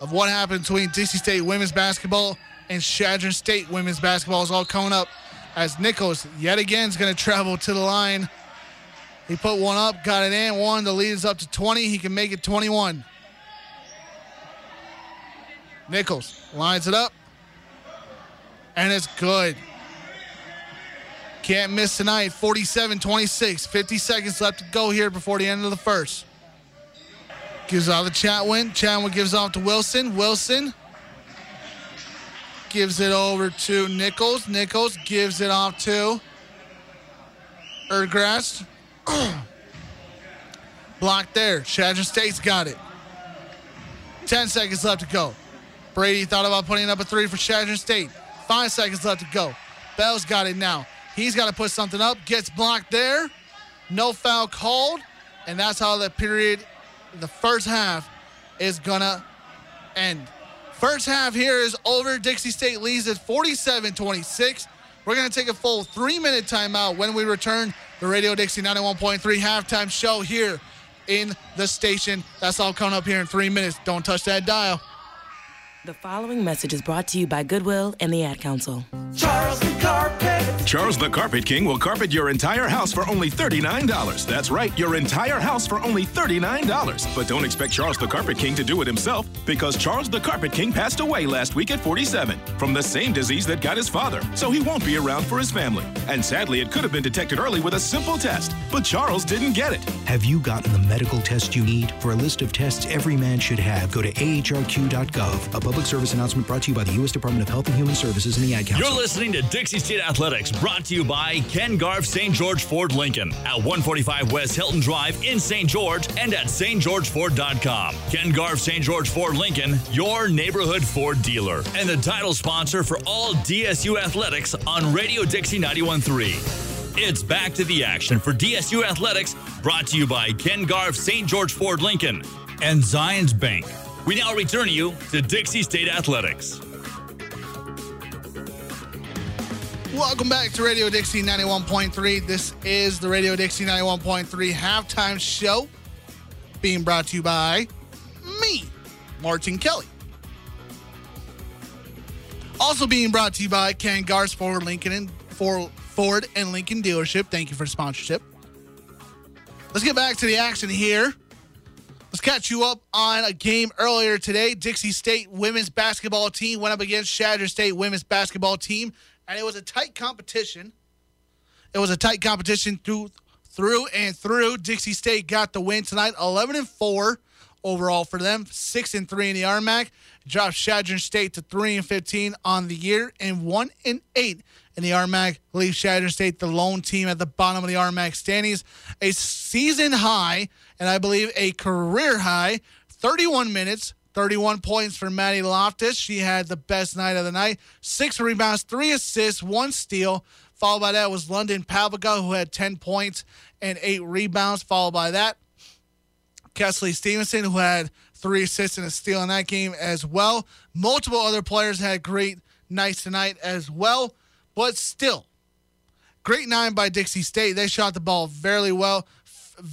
of what happened between Dixie State women's basketball and Chadron State women's basketball is all coming up as Nichols yet again is going to travel to the line. He put one up, got it in, one. The lead is up to 20. He can make it 21. Nichols lines it up. And it's good. Can't miss tonight. 47-26. 50 seconds left to go here before the end of the first. Gives out to Chatwin. Chatwin gives off to Wilson. Wilson gives it over to Nichols. Nichols gives it off to Erdgrass. Block there. Chadron State's got it. 10 seconds left to go. Brady thought about putting up a 3 for Chadron State. 5 seconds left to go. Bell's got it now. He's got to put something up. Gets blocked there. No foul called. And that's how the period, the first half, is going to end. First half here is over. Dixie State leads at 47-26. We're going to take a full 3-minute timeout when we return the Radio Dixie 91.3 halftime show here in the station. That's all coming up here in 3 minutes. Don't touch that dial. The following message is brought to you by Goodwill and the Ad Council. Charles and Carpet. Charles the Carpet King will carpet your entire house for only $39. That's right, your entire house for only $39. But don't expect Charles the Carpet King to do it himself, because Charles the Carpet King passed away last week at 47 from the same disease that got his father, so he won't be around for his family. And sadly, it could have been detected early with a simple test, but Charles didn't get it. Have you gotten the medical test you need? For a list of tests every man should have, go to AHRQ.gov. A public service announcement brought to you by the U.S. Department of Health and Human Services and the Ad Council. You're listening to Dixie State Athletics, brought to you by Ken Garff, St. George Ford Lincoln, at 145 West Hilton Drive in St. George and at stgeorgeford.com. Ken Garff, St. George Ford Lincoln, your neighborhood Ford dealer, and the title sponsor for all DSU athletics on Radio Dixie 91.3. It's back to the action for DSU Athletics, brought to you by Ken Garff, St. George Ford Lincoln, and Zions Bank. We now return you to Dixie State Athletics. Welcome back to Radio Dixie 91.3. This is the Radio Dixie 91.3 halftime show, being brought to you by me, Martin Kelly. Also being brought to you by Ken Garff, Ford Lincoln, and Ford and Lincoln Dealership. Thank you for sponsorship. Let's get back to the action here. Let's catch you up on a game earlier today. Dixie State women's basketball team went up against Chadron State women's basketball team, and it was a tight competition. It was a tight competition through and through. Dixie State got the win tonight, 11-4 overall for them, 6-3 in the RMAC. Dropped Chadron State to 3-15 on the year and 1-8. In the RMAC, leaves Chadron State the lone team at the bottom of the RMAC standings. A season high, and I believe a career high, 31 minutes, 31 points for Maddie Loftus. She had the best night of the night. 6 rebounds, 3 assists, 1 steal. Followed by that was London Pavlika, who had 10 points and 8 rebounds. Followed by that, Kesley Stevenson, who had 3 assists and a steal in that game as well. Multiple other players had great nights tonight as well. But still, great night by Dixie State. They shot the ball very well from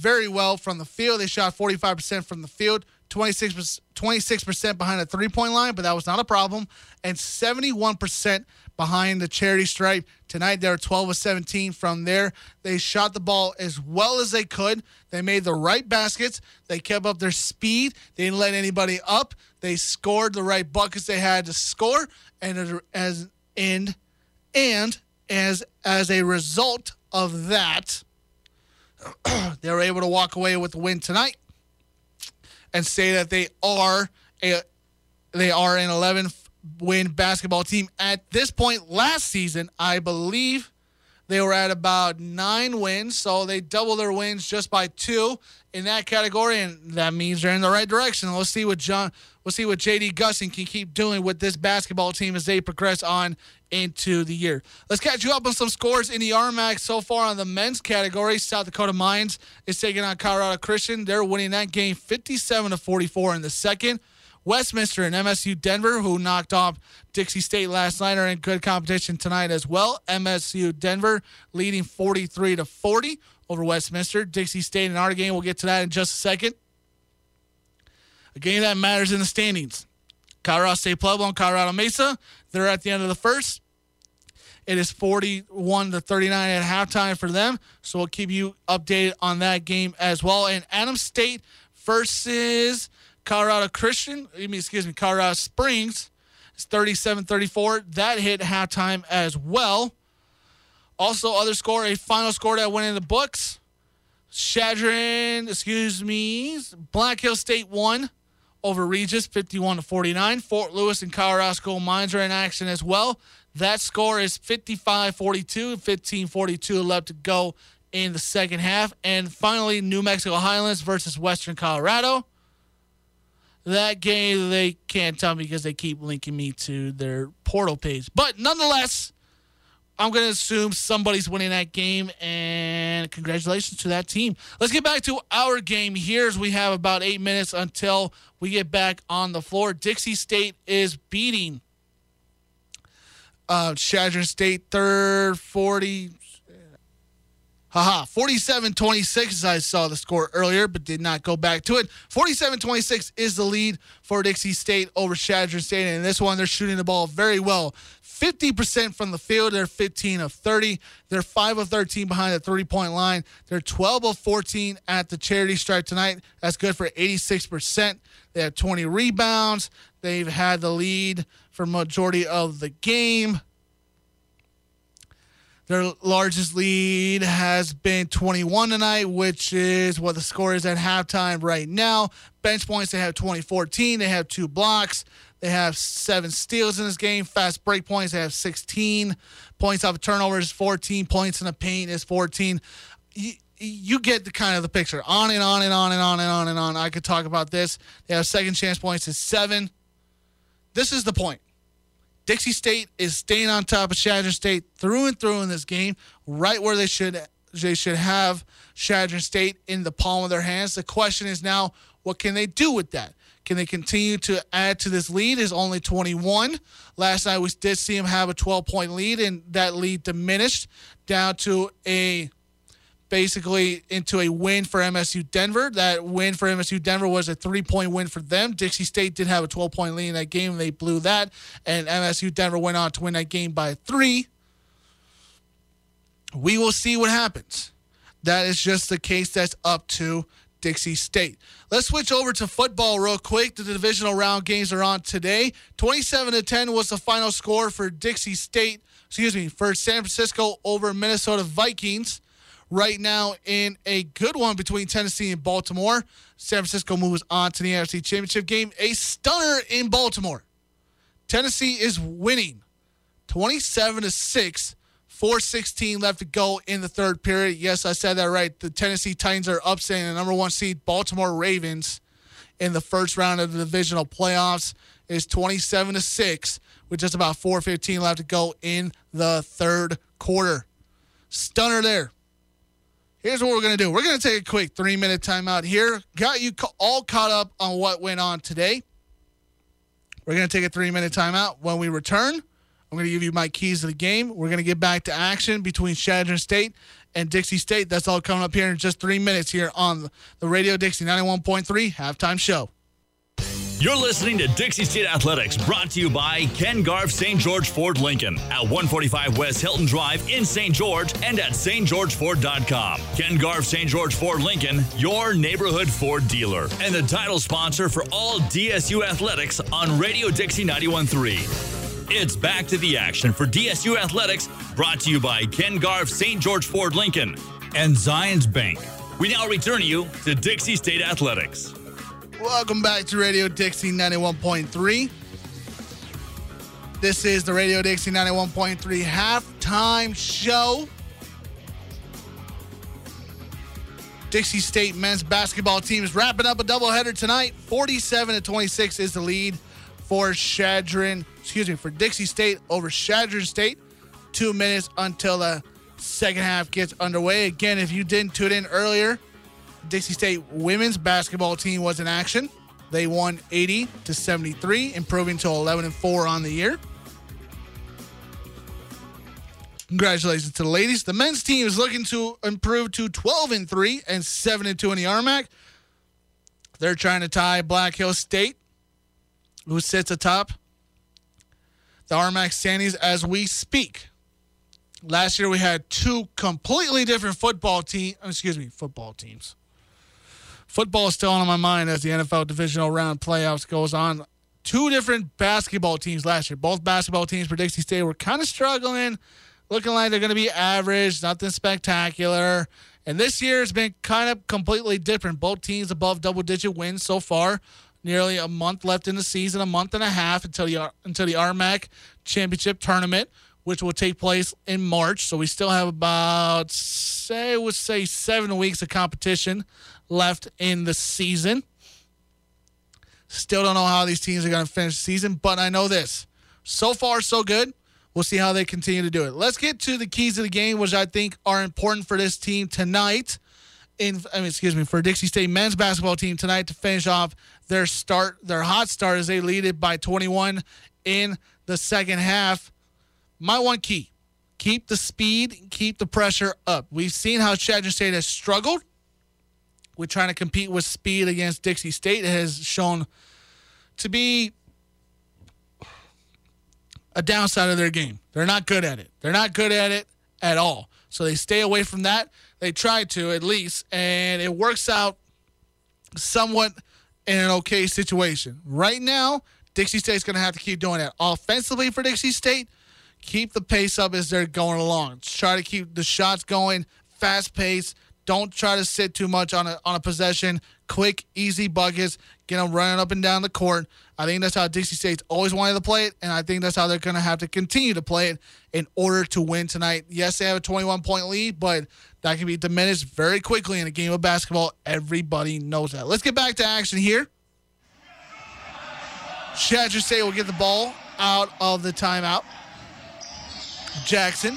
the field. They shot 45% from the field, 26% behind the three-point line, but that was not a problem, and 71% behind the charity stripe. Tonight, they were 12 of 17 from there. They shot the ball as well as they could. They made the right baskets. They kept up their speed. They didn't let anybody up. They scored the right buckets they had to score, and as a result of that, they were able to walk away with the win tonight and say that they are an 11-win basketball team. At this point last season, I believe they were at about 9 wins, so they double their wins just by 2 in that category, and that means they're in the right direction. Let's see what J.D. Gussin can keep doing with this basketball team as they progress on into the year. Let's catch you up on some scores in the RMAC so far on the men's category. South Dakota Mines is taking on Colorado Christian. They're winning that game 57-44 in the second. Westminster and MSU Denver, who knocked off Dixie State last night, are in good competition tonight as well. MSU Denver leading 43-40 over Westminster. Dixie State and our game, we'll get to that in just a second. A game that matters in the standings. Colorado State Pueblo and Colorado Mesa, they're at the end of the first. It is 41-39 at halftime for them, so we'll keep you updated on that game as well. And Adams State versus Colorado Springs. It's 37-34. That hit halftime as well. Also, other score, a final score that went in the books. Black Hills State won over Regis, 51-49. Fort Lewis and Colorado School of Mines are in action as well. That score is 55-42, 15-42 left to go in the second half. And finally, New Mexico Highlands versus Western Colorado. That game, they can't tell me because they keep linking me to their portal page. But nonetheless, I'm going to assume somebody's winning that game, and congratulations to that team. Let's get back to our game here as we have about 8 minutes until we get back on the floor. Dixie State is beating Chadron State 47-26 as I saw the score earlier but did not go back to it. 47-26 is the lead for Dixie State over Chadron State, and in this one they're shooting the ball very well. 50% from the field. They're 15 of 30. They're 5 of 13 behind the 3-point line. They're 12 of 14 at the charity stripe tonight. That's good for 86%. They had 20 rebounds. They've had the lead for majority of the game. Their largest lead has been 21 tonight, which is what the score is at halftime right now. Bench points, they have 20-14. They have 2 blocks. They have 7 steals in this game. Fast break points, they have 16 points off of turnovers, 14 points in the paint is 14. You get the kind of the picture. On and on and on and on and on and on. I could talk about this. They have second chance points is 7. This is the point. Dixie State is staying on top of Chadron State through and through in this game, right where they should have Chadron State in the palm of their hands. The question is now, what can they do with that? Can they continue to add to this lead? It's only 21. Last night we did see them have a 12-point lead, and that lead diminished down to basically into a win for MSU Denver. That win for MSU Denver was a 3-point win for them. Dixie State did have a 12-point lead in that game, and they blew that. And MSU Denver went on to win that game by 3. We will see what happens. That is just the case that's up to Dixie State. Let's switch over to football real quick. The divisional round games are on today. 27-10 was the final score for for San Francisco over Minnesota Vikings. Right now in a good one between Tennessee and Baltimore. San Francisco moves on to the NFC Championship game. A stunner in Baltimore. Tennessee is winning 27-6, 4:16 left to go in the third period. Yes, I said that right. The Tennessee Titans are upsetting the number 1 seed Baltimore Ravens in the first round of the divisional playoffs. It's 27-6 with just about 4:15 left to go in the third quarter. Stunner there. Here's what we're going to do. We're going to take a quick 3-minute timeout here. Got you all caught up on what went on today. We're going to take a 3-minute timeout. When we return, I'm going to give you my keys to the game. We're going to get back to action between Chadron State and Dixie State. That's all coming up here in just 3 minutes here on the Radio Dixie 91.3 Halftime Show. You're listening to Dixie State Athletics, brought to you by Ken Garff, St. George Ford Lincoln, at 145 West Hilton Drive in St. George and at stgeorgeford.com. Ken Garff, St. George Ford Lincoln, your neighborhood Ford dealer, and the title sponsor for all DSU athletics on Radio Dixie 91.3. It's back to the action for DSU athletics, brought to you by Ken Garff, St. George Ford Lincoln, and Zions Bank. We now return you to Dixie State Athletics. Welcome back to Radio Dixie 91.3. This is the Radio Dixie 91.3 halftime show. Dixie State men's basketball team is wrapping up a doubleheader tonight. 47-26 is the lead for Dixie State over Chadron State. 2 minutes until the second half gets underway. Again, if you didn't tune in earlier, Dixie State women's basketball team was in action. They won 80-73, improving to 11-4 on the year. Congratulations to the ladies. The men's team is looking to improve to 12-3 and 7-2 in the RMAC. They're trying to tie Black Hills State, who sits atop the RMAC standings as we speak. Last year we had 2 completely different football teams. Football is still on my mind as the NFL divisional round playoffs goes on. 2 different basketball teams last year. Both basketball teams for Dixie State were kind of struggling, looking like they're going to be average, nothing spectacular. And this year it's been kind of completely different. Both teams above double-digit wins so far. Nearly a month left in the season, a month and a half until the RMAC championship tournament, which will take place in March. So we still have about, 7 weeks of competition left in the season. Still don't know how these teams are going to finish the season, but I know this. So far, so good. We'll see how they continue to do it. Let's get to the keys of the game, which I think are important for this team tonight. For Dixie State men's basketball team tonight to finish off their hot start as they lead it by 21 in the second half. My one key, keep the speed, keep the pressure up. We've seen how Chadron State has struggled with trying to compete with speed against Dixie State. It has shown to be a downside of their game. They're not good at it. They're not good at it at all. So they stay away from that. They try to, at least, and it works out somewhat in an okay situation. Right now, Dixie State's going to have to keep doing that. Offensively for Dixie State, keep the pace up as they're going along. Try to keep the shots going, fast pace. Don't try to sit too much on a possession. Quick, easy buckets. Get them running up and down the court. I think that's how Dixie State's always wanted to play it, and I think that's how they're going to have to continue to play it in order to win tonight. Yes, they have a 21-point lead, but that can be diminished very quickly in a game of basketball. Everybody knows that. Let's get back to action here. Chadron State will get the ball out of the timeout. Jackson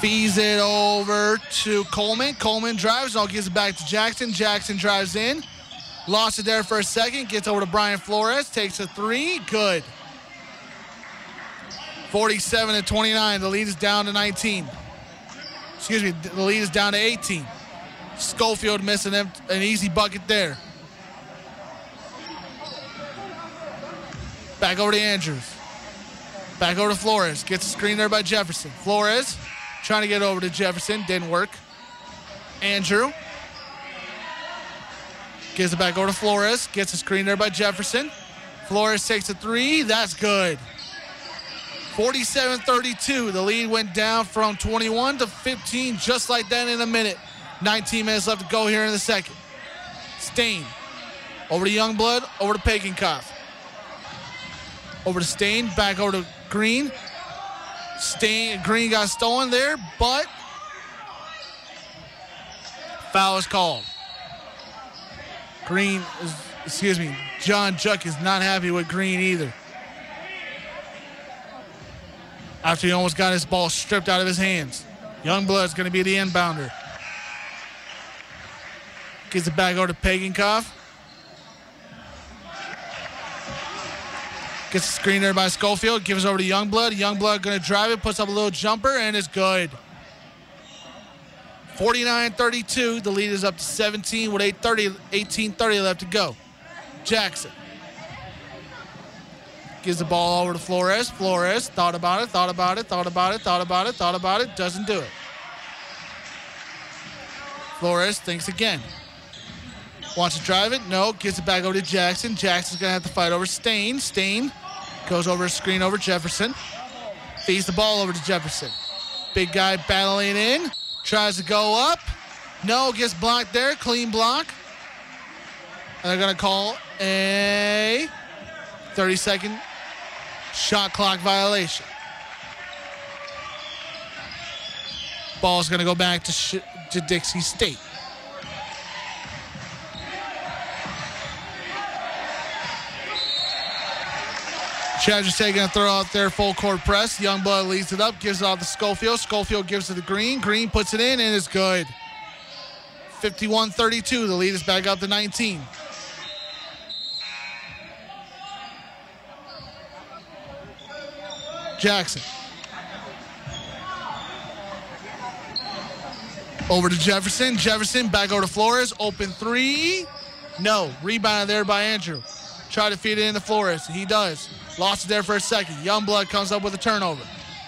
feeds it over to Coleman. Coleman drives, now gives it back to Jackson. Jackson drives in. Lost it there for a second. Gets over to Brian Flores. Takes a three. Good. 47-29. The lead is down to 19. Excuse me. The lead is down to 18. Schofield missing an easy bucket there. Back over to Andrews. Back over to Flores. Gets a screen there by Jefferson. Flores trying to get over to Jefferson. Didn't work. Andrew gives it back over to Flores. Gets a screen there by Jefferson. Flores takes a three. That's good. 47-32. The lead went down from 21 to 15 just like that in a minute. 19 minutes left to go here in the second. Stain. Over to Youngblood. Over to Pakenkoff. Over to Stain. Back over to Green. Green got stolen there, but foul is called. John Juck is not happy with Green either. After he almost got his ball stripped out of his hands. Youngblood's going to be the inbounder. Gets it back over to Pagenkoff. Gets the screen there by Schofield. Gives it over to Youngblood. Youngblood going to drive it. Puts up a little jumper, and it's good. 49-32. The lead is up to 17 with 18:30 left to go. Jackson. Gives the ball over to Flores. Flores thought about it. Doesn't do it. Flores thinks again. Wants to drive it. No. Gets it back over to Jackson. Jackson's going to have to fight over Stain. Stain goes over a screen over Jefferson. Feeds the ball over to Jefferson. Big guy battling in. Tries to go up. No. Gets blocked there. Clean block. And they're going to call a 30-second shot clock violation. Ball's going to go back to Dixie State. Chadron State going to throw out their full court press. Youngblood leads it up, gives it off to Schofield. Schofield gives it to Green. Green puts it in, and it's good. 51-32. The lead is back up to 19. Jackson. Over to Jefferson. Jefferson back over to Flores. Open three. No. Rebounded there by Andrew. Try to feed it into Flores. He does. Lost it there for a second. Youngblood comes up with a turnover.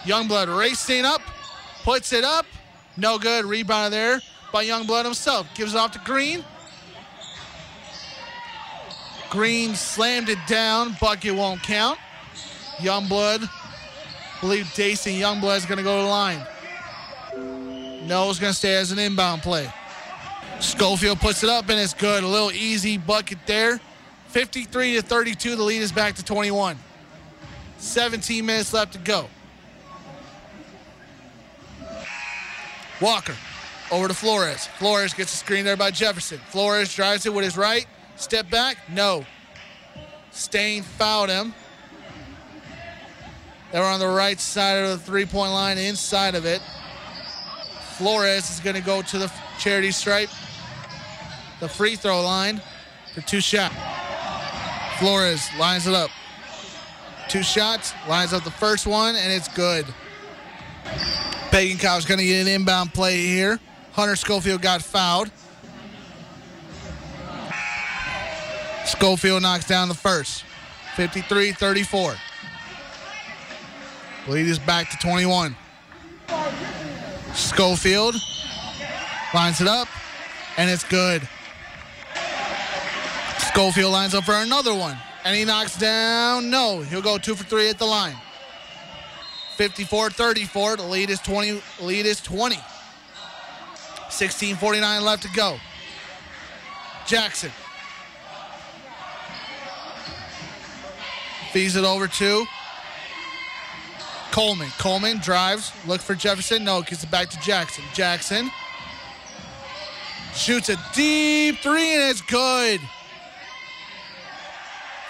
Youngblood racing up. Puts it up. No good. Rebound there by Youngblood himself. Gives it off to Green. Green slammed it down. Bucket won't count. Youngblood. I believe Dacey Youngblood is going to go to the line. No, it's going to stay as an inbound play. Schofield puts it up, and it's good. A little easy bucket there. 53-32, the lead is back to 21. 17 minutes left to go. Walker over to Flores. Flores gets a screen there by Jefferson. Flores drives it with his right. Step back. No. Stain fouled him. They were on the right side of the three-point line, inside of it. Flores is going to go to the charity stripe, the free throw line, for two shots. Flores lines it up. Two shots, lines up the first one, and it's good. Pagenkoff's going to get an inbound play here. Hunter Schofield got fouled. Schofield knocks down the first. 53-34. Lead is back to 21. Schofield lines it up, and it's good. Schofield lines up for another one, and he knocks down. No, he'll go 2 for 3 at the line. 54-34. The lead is 20. 16:49 left to go. Jackson feeds it over to Coleman. Coleman drives, look for Jefferson. No, gets it back to Jackson. Jackson shoots a deep three, and it's good.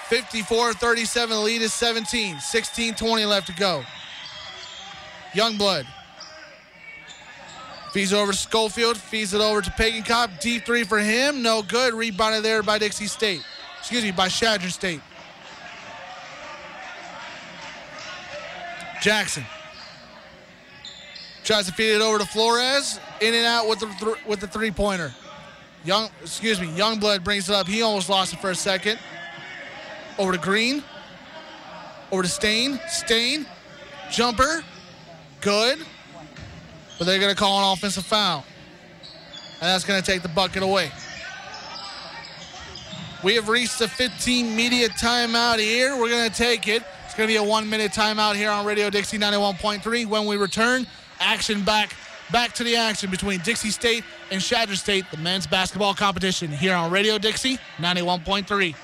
54-37, the lead is 17. 16:20 left to go. Youngblood feeds over to Schofield, feeds it over to Pagan-Cobb. Deep three for him, no good. Rebounded there by Dixie State. Excuse me, by Chadron State. Jackson tries to feed it over to Flores. In and out with the three-pointer. Youngblood brings it up. He almost lost it for a second. Over to Green. Over to Stain. Stain. Jumper. Good. But they're going to call an offensive foul. And that's going to take the bucket away. We have reached the 15 media timeout here. We're going to take it. It's going to be a 1-minute timeout here on Radio Dixie 91.3. When we return, action back to the action between Dixie State and Chadron State, the men's basketball competition here on Radio Dixie 91.3.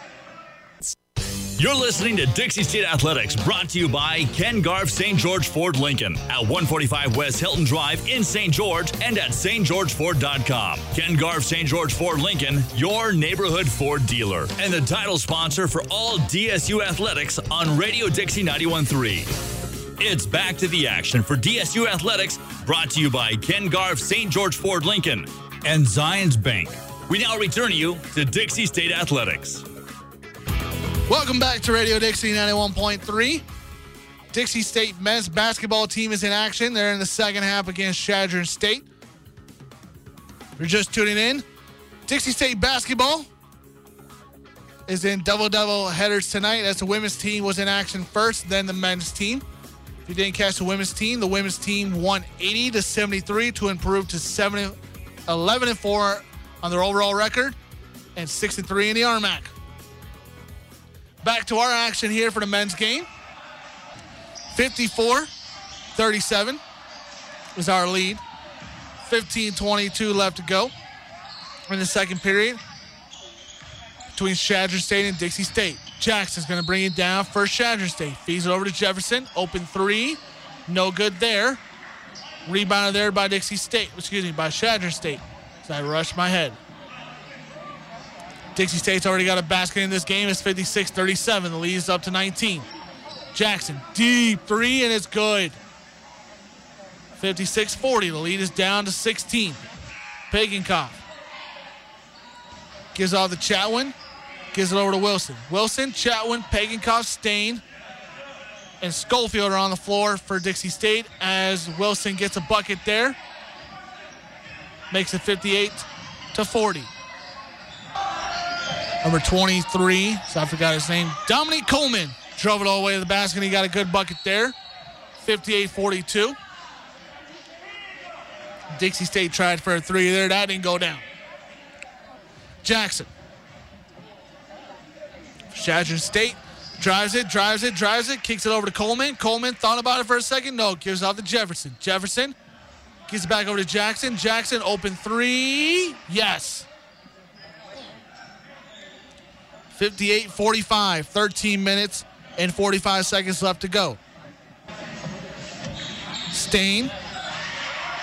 You're listening to Dixie State Athletics, brought to you by Ken Garff, St. George Ford Lincoln, at 145 West Hilton Drive in St. George and at stgeorgeford.com. Ken Garff, St. George Ford Lincoln, your neighborhood Ford dealer, and the title sponsor for all DSU athletics on Radio Dixie 91.3. It's back to the action for DSU athletics, brought to you by Ken Garff, St. George Ford Lincoln, and Zions Bank. We now return you to Dixie State Athletics. Welcome back to Radio Dixie 91.3. Dixie State men's basketball team is in action. They're in the second half against Chadron State. If you're just tuning in, Dixie State basketball is in double-double headers tonight, as the women's team was in action first, then the men's team. If you didn't catch the women's team won 80-73 to improve to 11-4 on their overall record and 6-3 in the RMAC. Back to our action here for the men's game. 54-37 is our lead. 15:22 left to go in the second period between Chadron State and Dixie State. Jackson's going to bring it down for Chadron State. Feeds it over to Jefferson. Open three. No good there. Rebounded there by Dixie State. Excuse me, by Chadron State. So I rushed my head. Dixie State's already got a basket in this game. It's 56-37. The lead is up to 19. Jackson, deep three, and it's good. 56-40. The lead is down to 16. Pagankoff gives off the Chatwin. Gives it over to Wilson. Wilson, Chatwin, Pagankoff, Stain, and Schofield are on the floor for Dixie State as Wilson gets a bucket there. Makes it 58-40. Number 23, so I forgot his name, Dominique Coleman, drove it all the way to the basket, and he got a good bucket there, 58-42. Dixie State tried for a three there. That didn't go down. Jackson. Chadron State drives it, kicks it over to Coleman. Coleman thought about it for a second. No, gives it off to Jefferson. Jefferson gets it back over to Jackson. Jackson, open three. Yes. 58-45, 13 minutes and 45 seconds left to go. Stain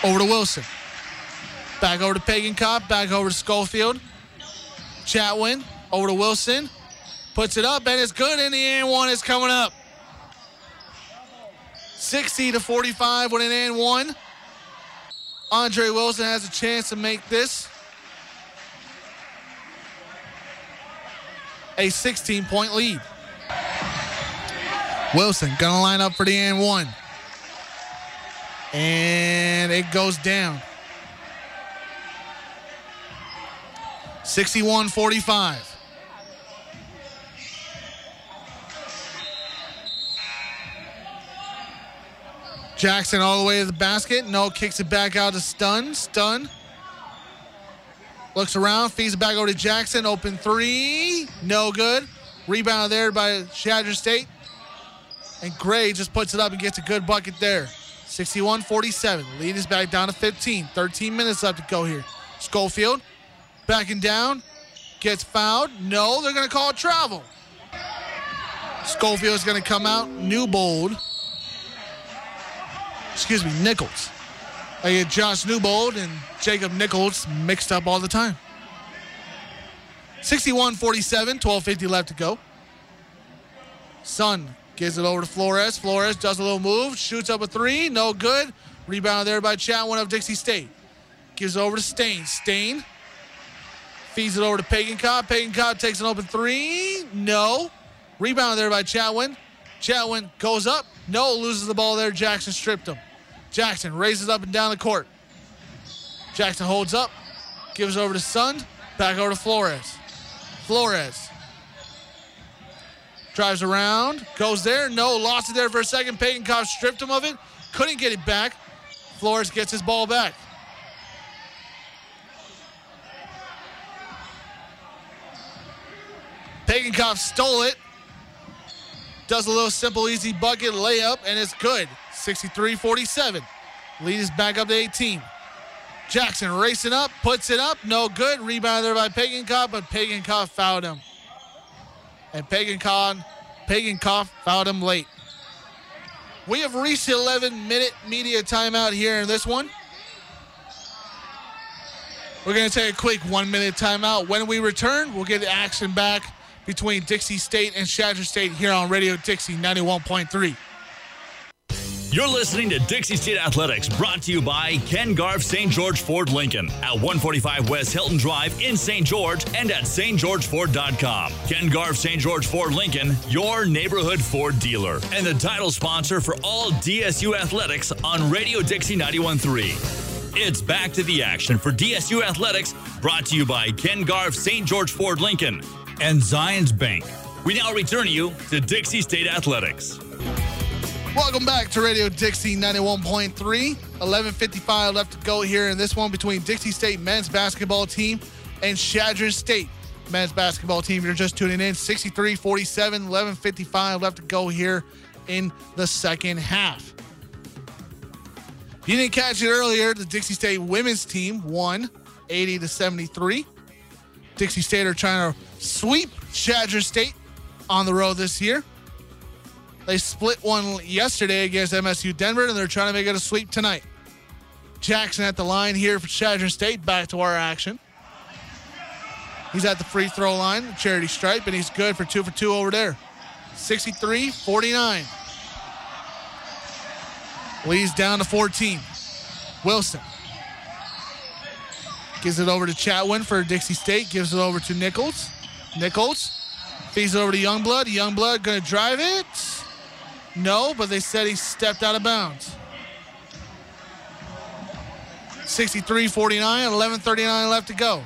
over to Wilson. Back over to Pagankoff, back over to Schofield. Chatwin over to Wilson. Puts it up, and it's good, and the and one is coming up. 60-45 with an and one. Andre Wilson has a chance to make this a 16-point lead. Wilson gonna line up for the and one. And it goes down. 61-45. Jackson all the way to the basket. Null kicks it back out to Stun. Stun looks around, feeds it back over to Jackson. Open three. No good. Rebound there by Chadron State. And Gray just puts it up and gets a good bucket there. 61-47. Lead is back down to 15. 13 minutes left to go here. Schofield backing down. Gets fouled. No, they're going to call a travel. Schofield's going to come out. Newbold. Excuse me, Nichols. I get Josh Newbold and Jacob Nichols mixed up all the time. 61-47, 12:50 left to go. Sun gives it over to Flores. Flores does a little move, shoots up a three, no good. Rebound there by Chatwin of Dixie State. Gives it over to Stain. Stain feeds it over to Pagan Cobb. Pagan Cobb takes an open three, no. Rebound there by Chatwin. Chatwin goes up, no, loses the ball there. Jackson stripped him. Jackson raises up and down the court. Jackson holds up, gives it over to Sund, back over to Flores. Flores drives around, goes there, no, lost it there for a second. Peyton Cobb stripped him of it, couldn't get it back. Flores gets his ball back. Peyton Cobb stole it. Does a little simple, easy bucket layup, and it's good. 63-47. Lead is back up to 18. Jackson racing up, puts it up, no good. Rebound there by Pagankoff, but Pagankoff fouled him. And Pagankoff fouled him late. We have reached the 11-minute media timeout here in this one. We're going to take a quick 1-minute timeout. When we return, we'll get the action back between Dixie State and Chadron State here on Radio Dixie 91.3. You're listening to Dixie State Athletics, brought to you by Ken Garff, St. George Ford Lincoln, at 145 West Hilton Drive in St. George and at stgeorgeford.com. Ken Garff, St. George Ford Lincoln, your neighborhood Ford dealer, and the title sponsor for all DSU athletics on Radio Dixie 91.3. It's back to the action for DSU athletics, brought to you by Ken Garff, St. George Ford Lincoln, and Zions Bank. We now return you to Dixie State Athletics. Welcome back to Radio Dixie 91.3. 11:55 left to go here in this one between Dixie State men's basketball team and Chadron State men's basketball team. If you're just tuning in, 63-47, 11:55 left to go here in the second half. If you didn't catch it earlier, the Dixie State women's team won 80-73. Dixie State are trying to sweep Chadron State on the road this year. They split one yesterday against MSU Denver, and they're trying to make it a sweep tonight. Jackson at the line here for Chadron State. Back to our action. He's at the free throw line, the charity stripe, and he's good for two over there. 63-49. Leads down to 14. Wilson gives it over to Chatwin for Dixie State. Gives it over to Nichols. Nichols feeds it over to Youngblood. Youngblood going to drive it. No, but they said he stepped out of bounds. 63-49, 11:39 left to go.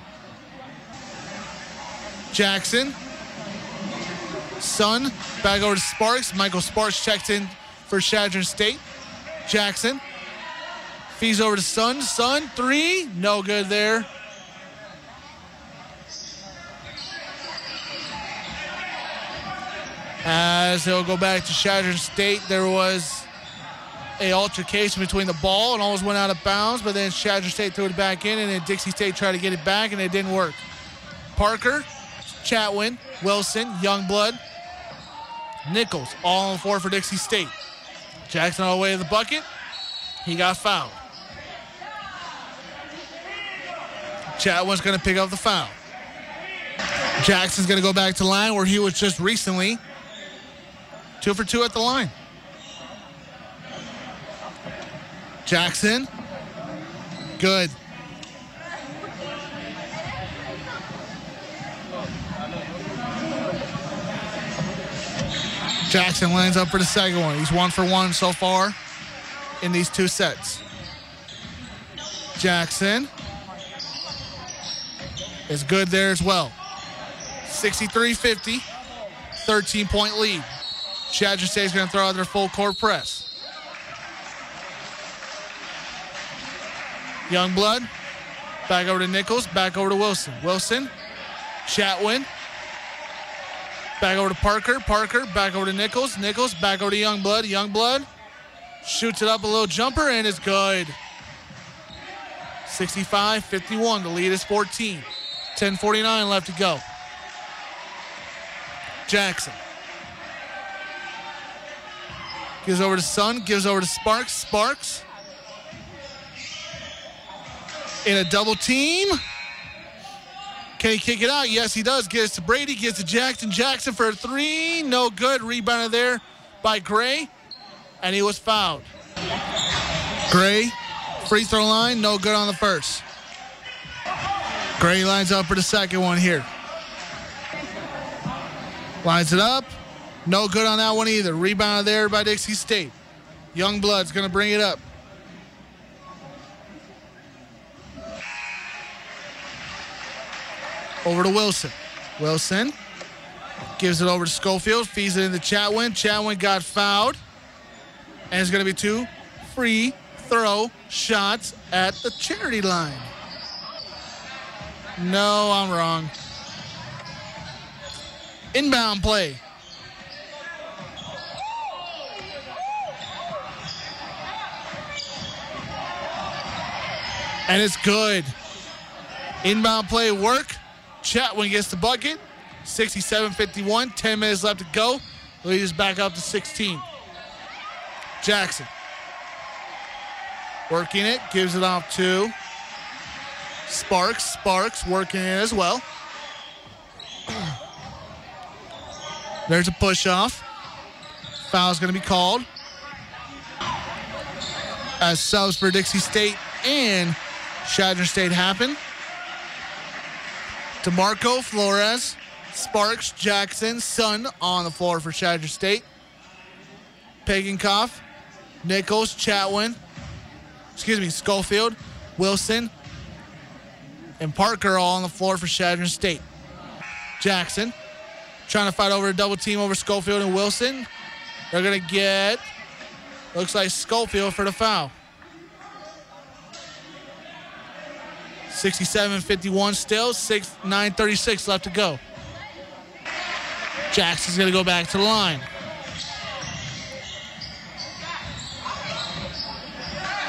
Jackson. Sun back over to Sparks. Michael Sparks checks in for Chadron State. Jackson feeds over to Sun. Sun, three. No good there. As he'll go back to Chadron State, there was an altercation between the ball and almost went out of bounds, but then Chadron State threw it back in, and then Dixie State tried to get it back, and it didn't work. Parker, Chatwin, Wilson, Youngblood, Nichols, all on four for Dixie State. Jackson all the way to the bucket. He got fouled. Chatwin's going to pick up the foul. Jackson's going to go back to the line where he was just recently. 2 for 2 at the line. Jackson. Good. Jackson lines up for the second one. He's 1 for 1 so far in these two sets. Jackson is good there as well. 63-50, 13-point lead. Chadron State's going to throw out their full court press. Youngblood. Back over to Nichols. Back over to Wilson. Wilson. Chatwin. Back over to Parker. Parker. Back over to Nichols. Nichols. Back over to Youngblood. Youngblood. Shoots it up, a little jumper, and it's good. 65-51. The lead is 14. 10:49 left to go. Jackson. Gives over to Sun. Gives over to Sparks. Sparks. In a double team. Can he kick it out? Yes, he does. Gives to Brady. Gives to Jackson. Jackson for a three. No good. Rebounded there by Gray. And he was fouled. Gray. Free throw line. No good on the first. Gray lines up for the second one here. Lines it up. No good on that one either. Rebounded there by Dixie State. Youngblood's going to bring it up. Over to Wilson. Wilson gives it over to Schofield. Feeds it into Chatwin. Chatwin got fouled. And it's going to be two free throw shots at the charity line. No, I'm wrong. Inbound play. And it's good. Inbound play work. Chatwin gets the bucket. 67-51. 10 minutes left to go. Lead is back up to 16. Jackson. Working it. Gives it off to Sparks. Sparks working it as well. There's a push off. Foul's going to be called. As subs for Dixie State and Chadron State happen. DeMarco, Flores, Sparks, Jackson, Sun on the floor for Chadron State. Pagankoff, Nichols, Chatwin, Schofield, Wilson, and Parker all on the floor for Chadron State. Jackson trying to fight over a double team over Schofield and Wilson. They're going to get, looks like Schofield for the foul. 67-51 still, 9:36 left to go. Jackson's going to go back to the line.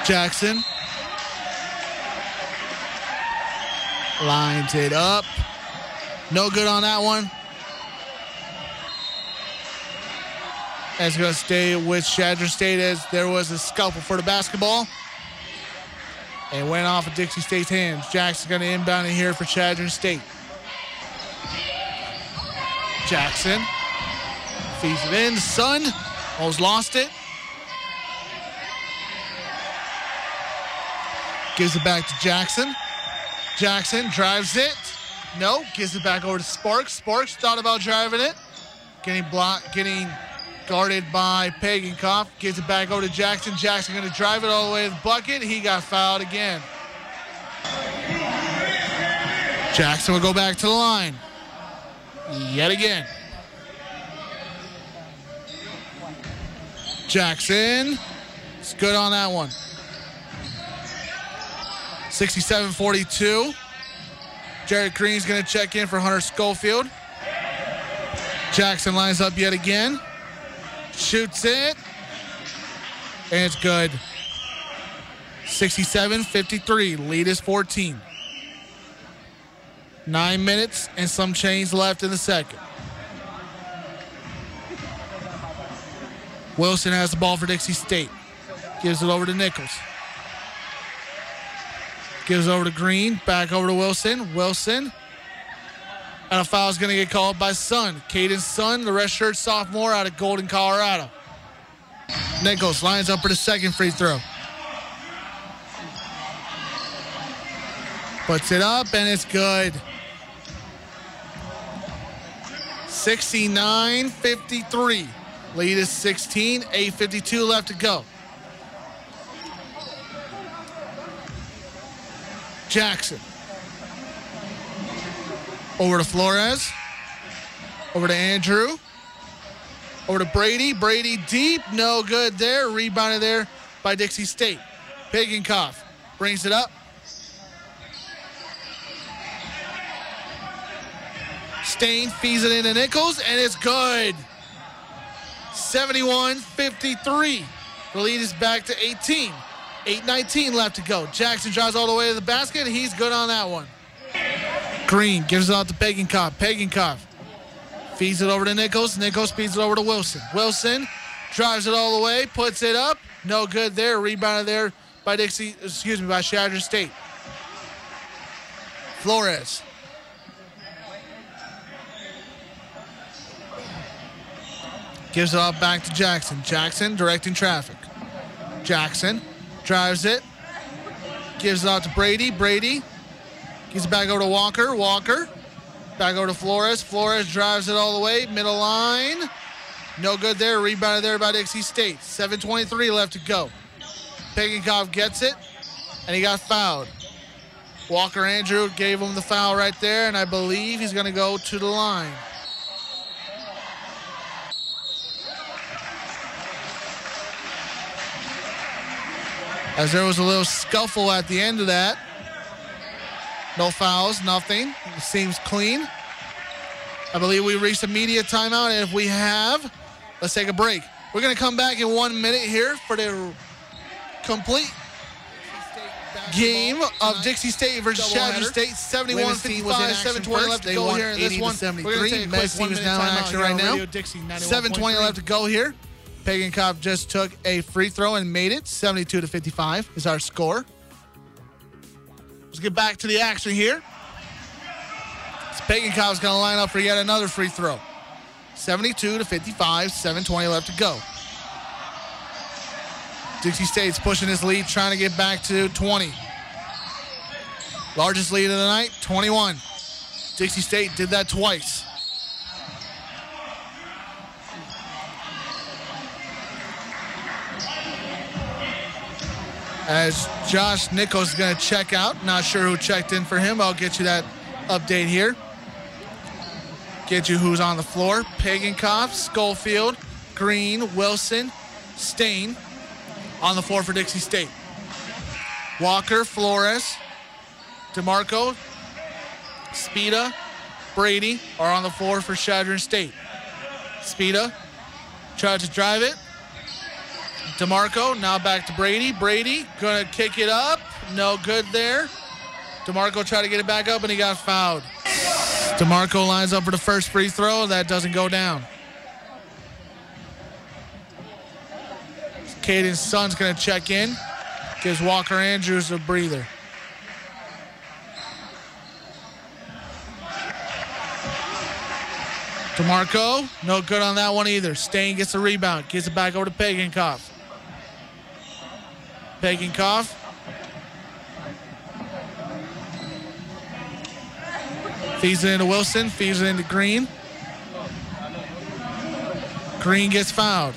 Jackson lines it up. No good on that one. And it's going to stay with Chadron State as there was a scuffle for the basketball. And went off of Dixie State's hands. Jackson's going to inbound it here for Chadron State. Jackson feeds it in. Sun almost lost it. Gives it back to Jackson. Jackson drives it. No, gives it back over to Sparks. Sparks thought about driving it. Getting guarded by Pagankoff. Gives it back over to Jackson. Jackson going to drive it all the way to the bucket. He got fouled again. Jackson will go back to the line. Yet again. Jackson. It's good on that one. 67-42. Jared Green's going to check in for Hunter Schofield. Jackson lines up yet again. Shoots it. And it's good. 67-53. Lead is 14. 9 minutes and some change left in the second. Wilson has the ball for Dixie State. Gives it over to Nichols. Gives over to Green. Back over to Wilson. Wilson. And a foul is going to get called by Sun. Caden Sun, the redshirt sophomore out of Golden, Colorado. Nichols lines up for the second free throw. Puts it up, and it's good. 69-53. Lead is 16. 8:52 left to go. Jackson. Over to Flores. Over to Andrew. Over to Brady. Brady deep. No good there. Rebounded there by Dixie State. Pagankoff brings it up. Stain feeds it into Nichols, and it's good. 71-53. The lead is back to 18. 8:19 left to go. Jackson drives all the way to the basket. He's good on that one. Green gives it out to Peginkoff. Peginkoff feeds it over to Nichols. Nichols feeds it over to Wilson. Wilson drives it all the way, puts it up. No good there. Rebounded there by by Chadron State. Flores. Gives it all back to Jackson. Jackson directing traffic. Jackson drives it. Gives it out to Brady. Brady gives it back over to Walker. Walker back over to Flores. Flores drives it all the way. Middle line. No good there. Rebounded there by Dixie State. 7:23 left to go. Peginkoff gets it, and he got fouled. Walker Andrew gave him the foul right there, and I believe he's going to go to the line. As there was a little scuffle at the end of that. No fouls, nothing. It seems clean. I believe we reached a media timeout, and if we have, let's take a break. We're going to come back in 1 minute here for the complete game of Dixie State versus Chadron State. 71-55, 7:20 left to go here in this one. We're going to take a quick 1 minute timeout right now. 7:20 left to go here. Peginkoff just took a free throw and made it. 72-55 is our score. Let's get back to the action here. Peginkoff's going to line up for yet another free throw. 72-55, 7:20 left to go. Dixie State's pushing his lead, trying to get back to 20. Largest lead of the night, 21. Dixie State did that twice. As Josh Nichols is going to check out. Not sure who checked in for him. I'll get you that update here. Get you who's on the floor. Peginkoff, Schofield, Green, Wilson, Stain on the floor for Dixie State. Walker, Flores, DeMarco, Spida, Brady are on the floor for Chadron State. Spida tried to drive it. DeMarco now back to Brady. Brady going to kick it up. No good there. DeMarco tried to get it back up, and he got fouled. DeMarco lines up for the first free throw. That doesn't go down. Caden's son's going to check in. Gives Walker Andrews a breather. DeMarco, no good on that one either. Stain gets the rebound. Gives it back over to Peginkoff. Peginkoff. Feeds it into Wilson. Feeds it into Green. Green gets fouled.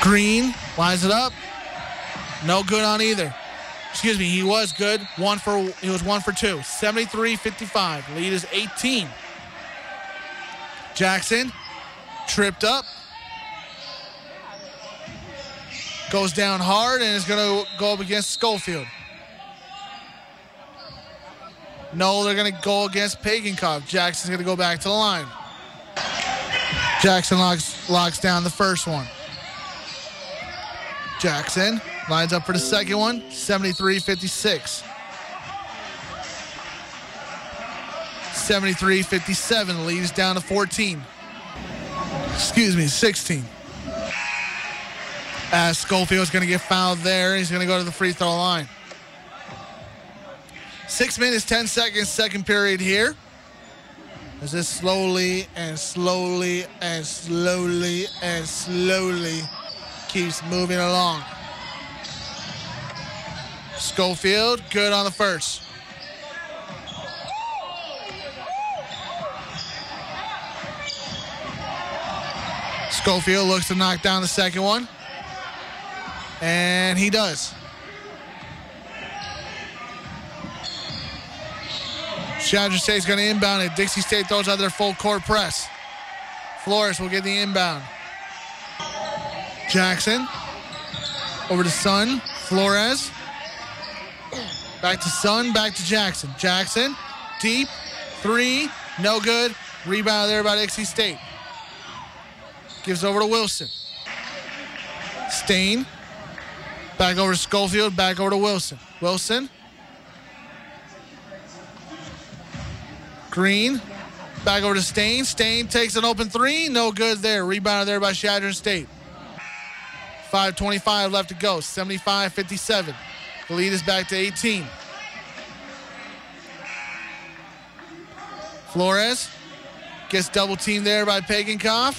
Green lines it up. No good on either. Excuse me, he was good. He was 1 for 2. 73-55. Lead is 18. Jackson tripped up. Goes down hard and is going to go up against Schofield. No, they're going to go against Peginkoff. Jackson's going to go back to the line. Jackson locks down the first one. Jackson lines up for the second one. 73-56. 73-57. Leads down to 14. Excuse me, 16. As Schofield's going to get fouled there. He's going to go to the free throw line. 6 minutes, 10 seconds, second period here. As this slowly and slowly and slowly and slowly keeps moving along. Schofield, good on the first. Schofield looks to knock down the second one. And he does. Chadron State's going to inbound it. Dixie State throws out their full court press. Flores will get the inbound. Jackson. Over to Sun. Flores. Back to Sun. Back to Jackson. Jackson. Deep. 3, no good. Rebound there by Dixie State. Gives over to Wilson. Stain. Back over to Schofield, back over to Wilson. Wilson. Green. Back over to Stain. Stain takes an open 3. No good there. Rebound there by Chadron State. 5:25 left to go. 75-57. The lead is back to 18. Flores gets double teamed there by Pagankoff.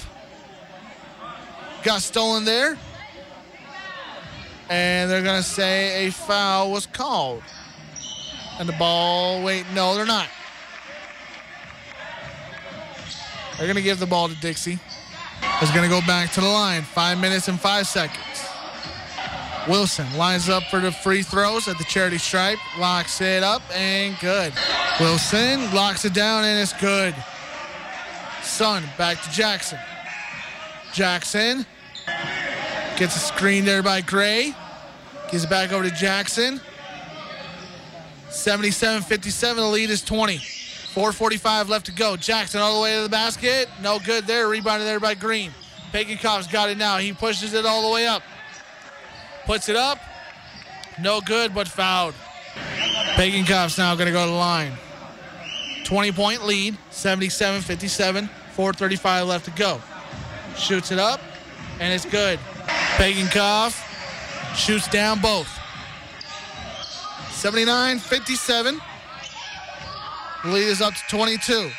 Got stolen there. And they're going to say a foul was called. And the ball, wait, no, they're not. They're going to give the ball to Dixie. It's going to go back to the line. 5 minutes and 5 seconds. Wilson lines up for the free throws at the charity stripe. Locks it up and good. Wilson locks it down and it's good. Sun back to Jackson. Jackson gets a screen there by Gray. Gives it back over to Jackson. 77-57. The lead is 20. 4:45 left to go. Jackson all the way to the basket. No good there. Rebounded there by Green. Pagankoff's got it now. He pushes it all the way up. Puts it up. No good, but fouled. Pagankoff's now going to go to the line. 20-point lead. 77-57. 4:35 left to go. Shoots it up, and it's good. Pagankoff shoots down both. 79-57. Lead is up to 22.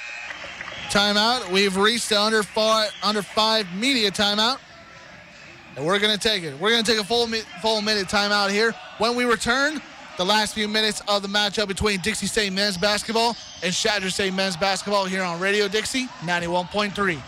Timeout. We've reached the under five media timeout. And we're going to take it. We're going to take a full minute timeout here. When we return, the last few minutes of the matchup between Dixie State men's basketball and Chadron State men's basketball here on Radio Dixie 91.3.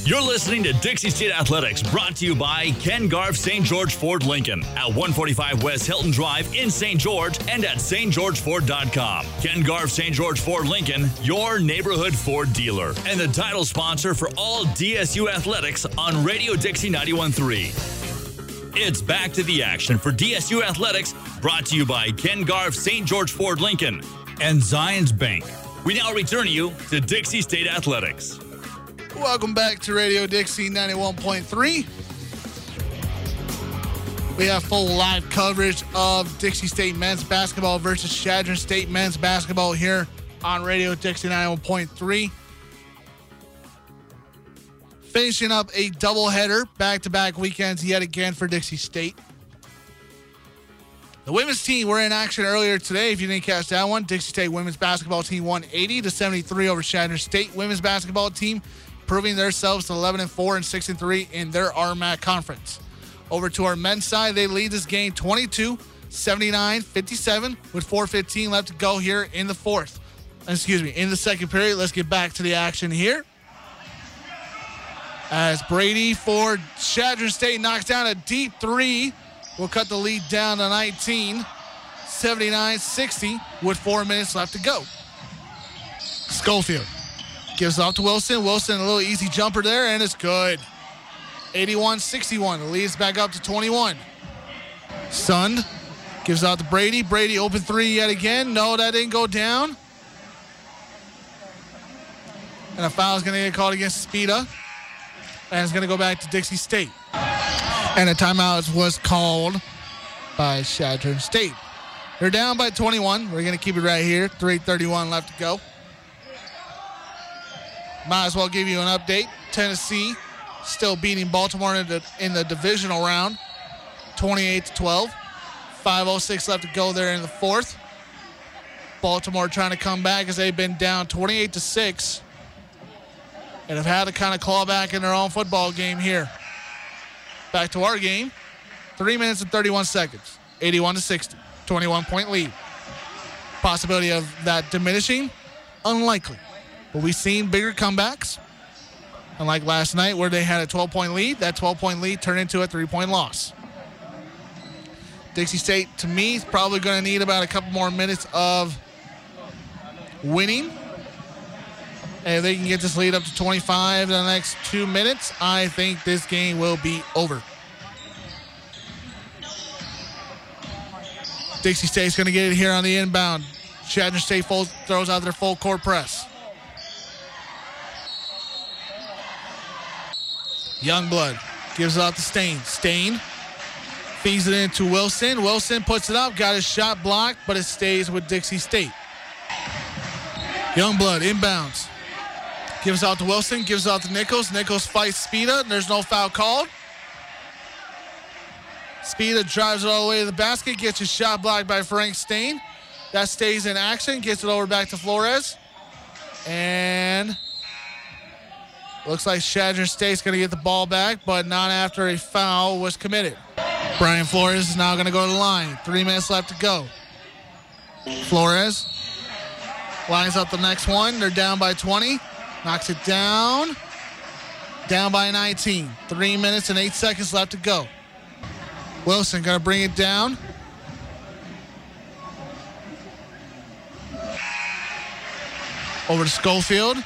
You're listening to Dixie State Athletics, brought to you by Ken Garff, St. George Ford Lincoln, at 145 West Hilton Drive in St. George and at stgeorgeford.com. Ken Garff, St. George Ford Lincoln, your neighborhood Ford dealer, and the title sponsor for all DSU athletics on Radio Dixie 91.3. It's back to the action for DSU athletics, brought to you by Ken Garff, St. George Ford Lincoln, and Zions Bank. We now return you to Dixie State Athletics. Welcome back to Radio Dixie 91.3. We have full live coverage of Dixie State men's basketball versus Chadron State men's basketball here on Radio Dixie 91.3. Finishing up a doubleheader, back-to-back weekends yet again for Dixie State. The women's team were in action earlier today. If you didn't catch that one, Dixie State women's basketball team won 80-73 over Chadron State women's basketball team, proving themselves to 11-4 and 6-3 in their RMAC conference. Over to our men's side, they lead this game 22-79-57 with 4:15 left to go here in the fourth. In the second period. Let's get back to the action here. As Brady for Chadron State knocks down a deep three. We'll cut the lead down to 19, 79-60 with 4 minutes left to go. Schofield gives off to Wilson. Wilson, a little easy jumper there, and it's good. 81-61. The lead's back up to 21. Sund gives out to Brady. Brady open three yet again. No, that didn't go down. And a foul is going to get called against Spida. And it's going to go back to Dixie State. And a timeout was called by Chadron State. They're down by 21. We're going to keep it right here. 3:31 left to go. Might as well give you an update. Tennessee still beating Baltimore in the divisional round, 28-12. 5:06 left to go there in the fourth. Baltimore trying to come back as they've been down 28-6 and have had to kind of claw back in their own football game here. Back to our game. 3 minutes and 31 seconds. 81-60. 21-point lead. Possibility of that diminishing? Unlikely. But we've seen bigger comebacks. Unlike last night where they had a 12-point lead, that 12-point lead turned into a 3-point loss. Dixie State, to me, is probably going to need about a couple more minutes of winning. And if they can get this lead up to 25 in the next 2 minutes, I think this game will be over. Dixie State's going to get it here on the inbound. Chadron State throws out their full court press. Youngblood gives it out to Stain. Stain feeds it into Wilson. Wilson puts it up, got his shot blocked, but it stays with Dixie State. Youngblood inbounds. Gives out to Wilson, gives out to Nichols. Nichols fights Spida, and there's no foul called. Spida drives it all the way to the basket, gets his shot blocked by Frank Stain. That stays in action, gets it over back to Flores. And looks like Chadron State's going to get the ball back, but not after a foul was committed. Brian Flores is now going to go to the line. 3 minutes left to go. Flores lines up the next one. They're down by 20. Knocks it down. Down by 19. 3 minutes and 8 seconds left to go. Wilson going to bring it down. Over to Schofield.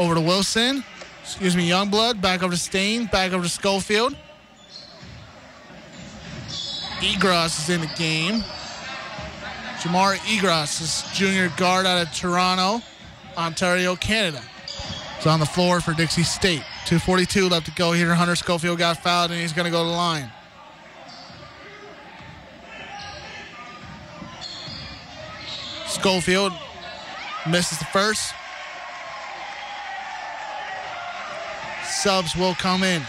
Over to Wilson. Excuse me, Youngblood. Back over to Stain. Back over to Schofield. Egros is in the game. Jamar Egros is junior guard out of Toronto, Ontario, Canada. He's on the floor for Dixie State. 2:42 left to go here. Hunter Schofield got fouled, and he's going to go to the line. Schofield misses the first. Subs will come in.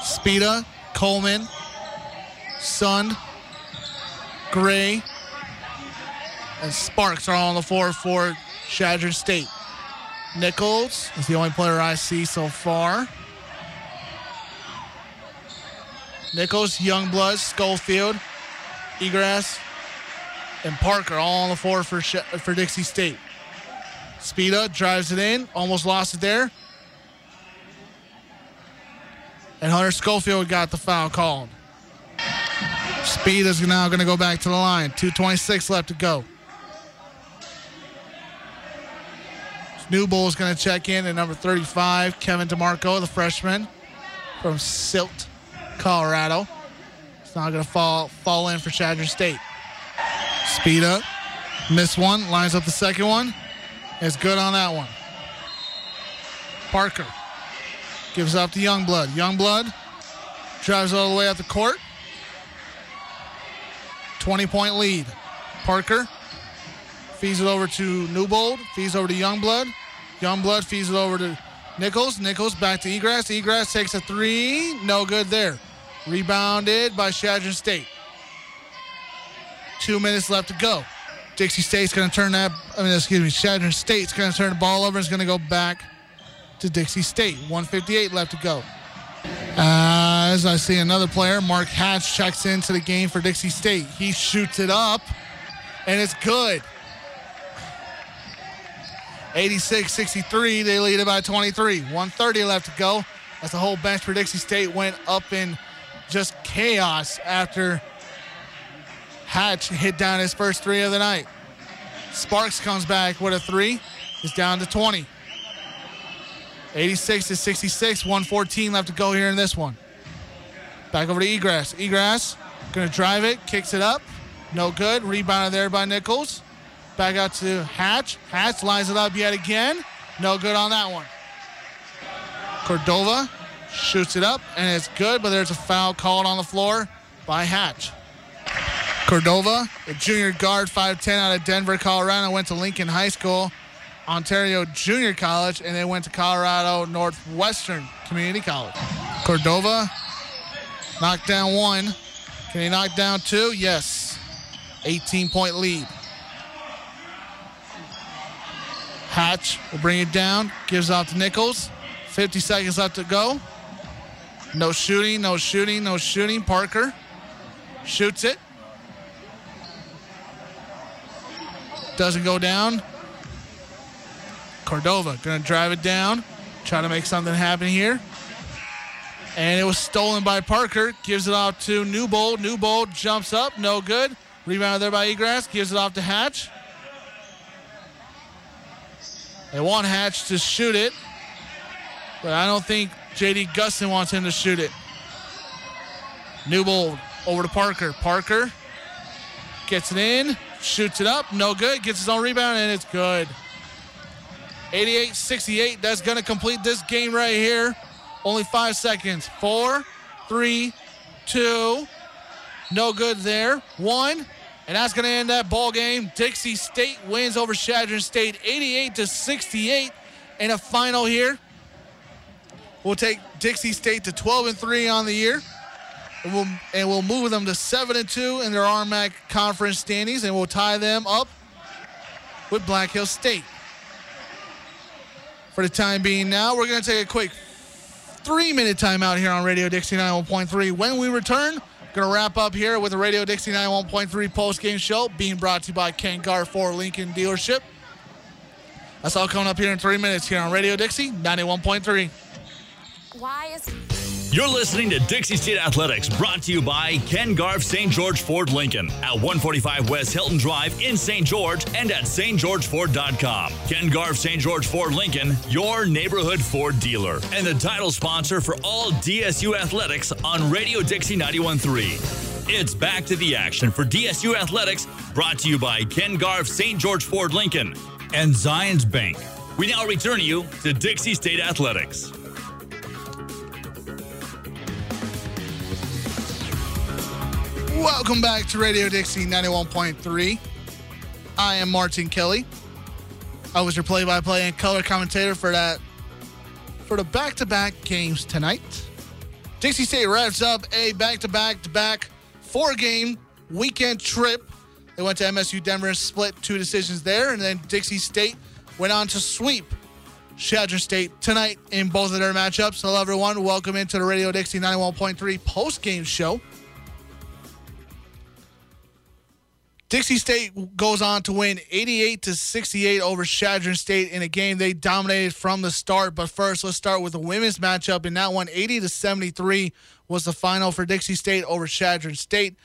Spida, Coleman, Sund, Gray, and Sparks are on the floor for Chadron State. Nichols is the only player I see so far. Nichols, Youngblood, Schofield, Egrass, and Parker all on the floor for Dixie State. Spida drives it in, almost lost it there. And Hunter Schofield got the foul called. Speed is now going to go back to the line. 2:26 left to go. Newbull is going to check in at number 35, Kevin DeMarco, the freshman from Silt, Colorado. It's not going to fall in for Chadron State. Speed up. Missed one. Lines up the second one. It's good on that one. Parker. Gives up to Youngblood. Youngblood drives all the way up the court. 20-point lead. Parker feeds it over to Newbold. Feeds over to Youngblood. Youngblood feeds it over to Nichols. Nichols back to Egrass. Egrass takes a three. No good there. Rebounded by Chadron State. 2 minutes left to go. Chadron State's going to turn the ball over. It's going to go back to Dixie State. 1:58 left to go. As I see another player, Mark Hatch checks into the game for Dixie State. He shoots it up, and it's good. 86-63, they lead it by 23. 1:30 left to go as the whole bench for Dixie State went up in just chaos after Hatch hit down his first three of the night. Sparks comes back with a three. It's down to 20. 86-66, 1:14 left to go here in this one. Back over to Egrass. Egrass going to drive it, kicks it up. No good. Rebounded there by Nichols. Back out to Hatch. Hatch lines it up yet again. No good on that one. Cordova shoots it up, and it's good, but there's a foul called on the floor by Hatch. Cordova, a junior guard, 5'10", out of Denver, Colorado, went to Lincoln High School, Ontario Junior College, and they went to Colorado Northwestern Community College. Cordova knocked down one. Can he knock down two? Yes. 18-point lead. Hatch will bring it down. Gives off to Nichols. 50 seconds left to go. No shooting. Parker shoots it. Doesn't go down. Cordova going to drive it down, try to make something happen here. And it was stolen by Parker. Gives it off to Newbold. Newbold jumps up. No good. Rebound there by Egrass. Gives it off to Hatch. They want Hatch to shoot it, but I don't think J.D. Gustin wants him to shoot it. Newbold over to Parker. Parker gets it in, shoots it up. No good. Gets his own rebound, and it's good. 88-68, that's going to complete this game right here. Only 5 seconds. 4, 3, 2. No good there. 1. And that's going to end that ball game. Dixie State wins over Chadron State 88-68 in a final here. We'll take Dixie State to 12-3 on the year. And we'll move them to 7-2 in their RMAC conference standings, and we'll tie them up with Black Hills State. For the time being now, we're going to take a quick 3-minute timeout here on Radio Dixie 91.3. When we return, going to wrap up here with the Radio Dixie 91.3 post-game show being brought to you by Ken Garff Ford Lincoln Dealership. That's all coming up here in 3 minutes here on Radio Dixie 91.3. You're listening to Dixie State Athletics, brought to you by Ken Garff St. George Ford Lincoln at 145 West Hilton Drive in St. George and at stgeorgeford.com. Ken Garff St. George Ford Lincoln, your neighborhood Ford dealer, and the title sponsor for all DSU athletics on Radio Dixie 91.3. It's back to the action for DSU athletics, brought to you by Ken Garff St. George Ford Lincoln and Zions Bank. We now return you to Dixie State Athletics. Welcome back to Radio Dixie 91.3. I am Martin Kelly. I was your play-by-play and color commentator for the back-to-back games tonight. Dixie State wraps up a back-to-back-to-back 4-game weekend trip. They went to MSU Denver and split 2 decisions there, and then Dixie State went on to sweep Chadron State tonight in both of their matchups. Hello, everyone. Welcome into the Radio Dixie 91.3 post-game show. Dixie State goes on to win 88-68 over Chadron State in a game they dominated from the start. But first, let's start with the women's matchup. In that one, 80-73 was the final for Dixie State over Chadron State.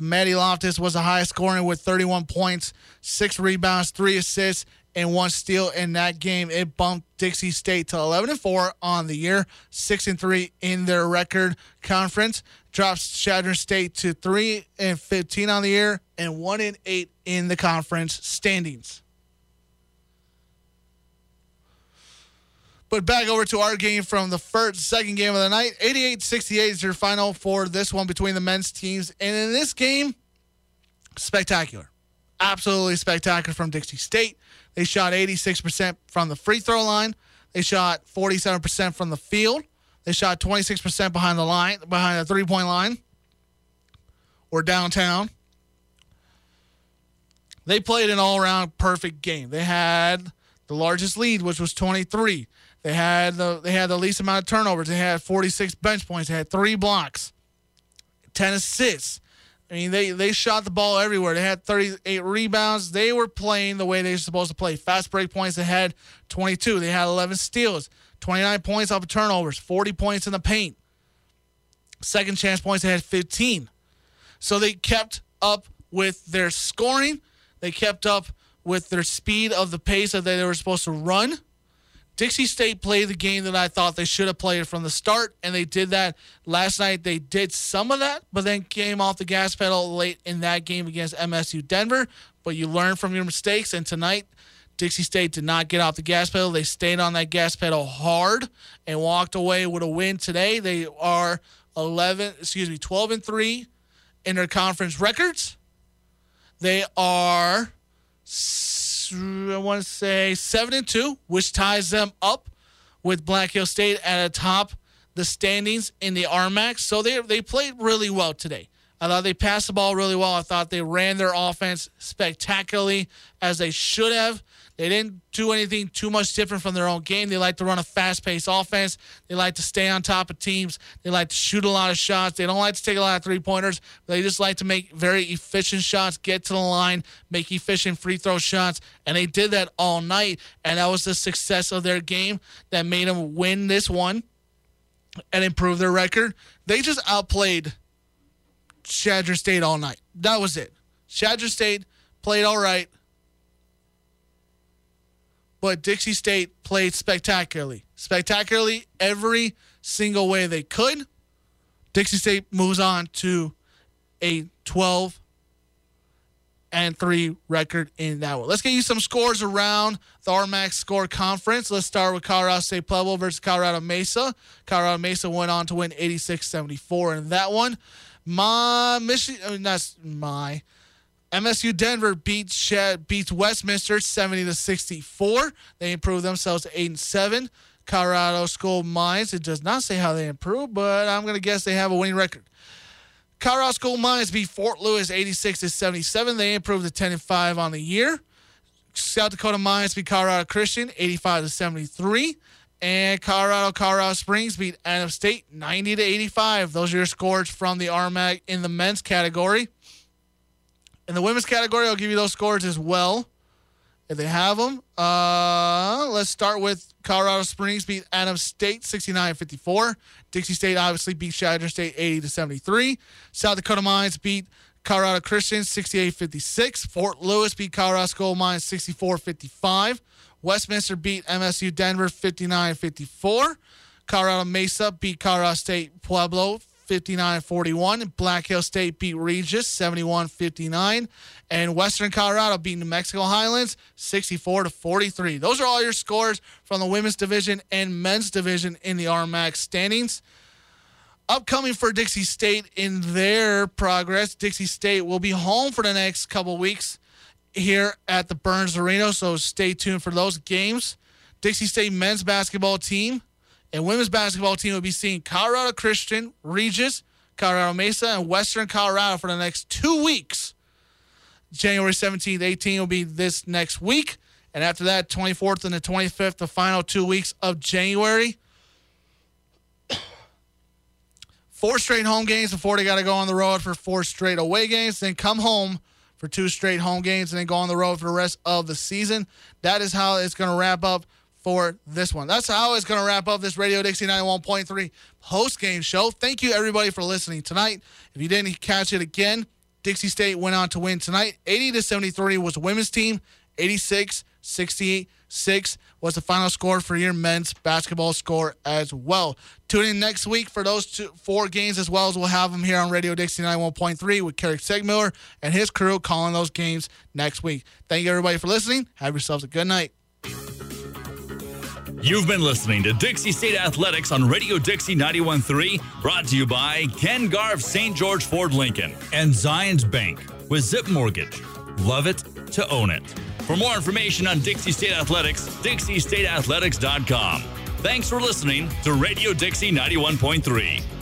Maddie Loftus was the highest scoring with 31 points, 6 rebounds, 3 assists, and 1 steal in that game. It bumped Dixie State to 11-4 on the year, 6-3 in their record conference. Drops Chadron State to 3-15 on the year and 1-8 in the conference standings. But back over to our game from the second game of the night. 88-68 is your final for this one between the men's teams. And in this game, spectacular. Absolutely spectacular from Dixie State. They shot 86% from the free throw line. They shot 47% from the field. They shot 26% behind the three-point line or downtown. They played an all-around perfect game. They had the largest lead, which was 23. They had the least amount of turnovers. They had 46 bench points. They had 3 blocks, 10 assists. I mean, they shot the ball everywhere. They had 38 rebounds. They were playing the way they were supposed to play. Fast break points, they had 22. They had 11 steals, 29 points off of turnovers, 40 points in the paint. Second chance points, they had 15. So they kept up with their scoring. They kept up with their speed of the pace that they were supposed to run. Dixie State played the game that I thought they should have played from the start, and they did that last night. They did some of that, but then came off the gas pedal late in that game against MSU Denver. But you learn from your mistakes, and tonight Dixie State did not get off the gas pedal. They stayed on that gas pedal hard and walked away with a win today. They are 12-3 in their conference records. They are, I want to say, 7-2, which ties them up with Black Hills State at the top the standings in the RMAC. So they played really well today. I thought they passed the ball really well. I thought they ran their offense spectacularly, as they should have. They didn't do anything too much different from their own game. They like to run a fast-paced offense. They like to stay on top of teams. They like to shoot a lot of shots. They don't like to take a lot of three-pointers. They just like to make very efficient shots, get to the line, make efficient free throw shots, and they did that all night, and that was the success of their game that made them win this one and improve their record. They just outplayed Chadron State all night. That was it. Chadron State played all right, but Dixie State played spectacularly. Spectacularly every single way they could. Dixie State moves on to a 12 3-3 record in that one. Let's get you some scores around the RMAC score conference. Let's start with Colorado State Pueblo versus Colorado Mesa. Colorado Mesa went on to win 86-74 in that one. MSU Denver beats Westminster 70-64. They improved themselves to 8-7. Colorado School of Mines, it does not say how they improved, but I'm going to guess they have a winning record. Colorado School of Mines beat Fort Lewis 86-77. They improved to 10-5 on the year. South Dakota Mines beat Colorado Christian 85-73. And Colorado Springs beat Adams State 90-85. Those are your scores from the RMAC in the men's category. In the women's category, I'll give you those scores as well if they have them. Let's start with Colorado Springs beat Adams State 69-54. Dixie State obviously beat Chadron State 80-73. South Dakota Mines beat Colorado Christian 68-56. Fort Lewis beat Colorado School of Mines 64-55. Westminster beat MSU Denver 59-54. Colorado Mesa beat Colorado State Pueblo 59-41. Black Hills State beat Regis 71-59. And Western Colorado beat New Mexico Highlands 64-43. Those are all your scores from the women's division and men's division in the RMAC standings. Upcoming for Dixie State in their progress, Dixie State will be home for the next couple weeks here at the Burns Arena, so stay tuned for those games. Dixie State men's basketball team and women's basketball team will be seeing Colorado Christian, Regis, Colorado Mesa, and Western Colorado for the next 2 weeks. January 17th, 18th will be this next week. And after that, 24th and the 25th, the final 2 weeks of January. 4 straight home games before they got to go on the road for 4 straight away games. Then come home for 2 straight home games and then go on the road for the rest of the season. That is how it's going to wrap up for this one. That's how it's going to wrap up this Radio Dixie 91.3 post-game show. Thank you, everybody, for listening tonight. If you didn't catch it again, Dixie State went on to win tonight. 80-73 was the women's team. 86-66 was the final score for your men's basketball score as well. Tune in next week for those 4 games as well as we'll have them here on Radio Dixie 91.3 with Carrick Segmiller and his crew calling those games next week. Thank you, everybody, for listening. Have yourselves a good night. You've been listening to Dixie State Athletics on Radio Dixie 91.3, brought to you by Ken Garff, St. George Ford Lincoln, and Zions Bank with Zip Mortgage. Love it to own it. For more information on Dixie State Athletics, DixieStateAthletics.com. Thanks for listening to Radio Dixie 91.3.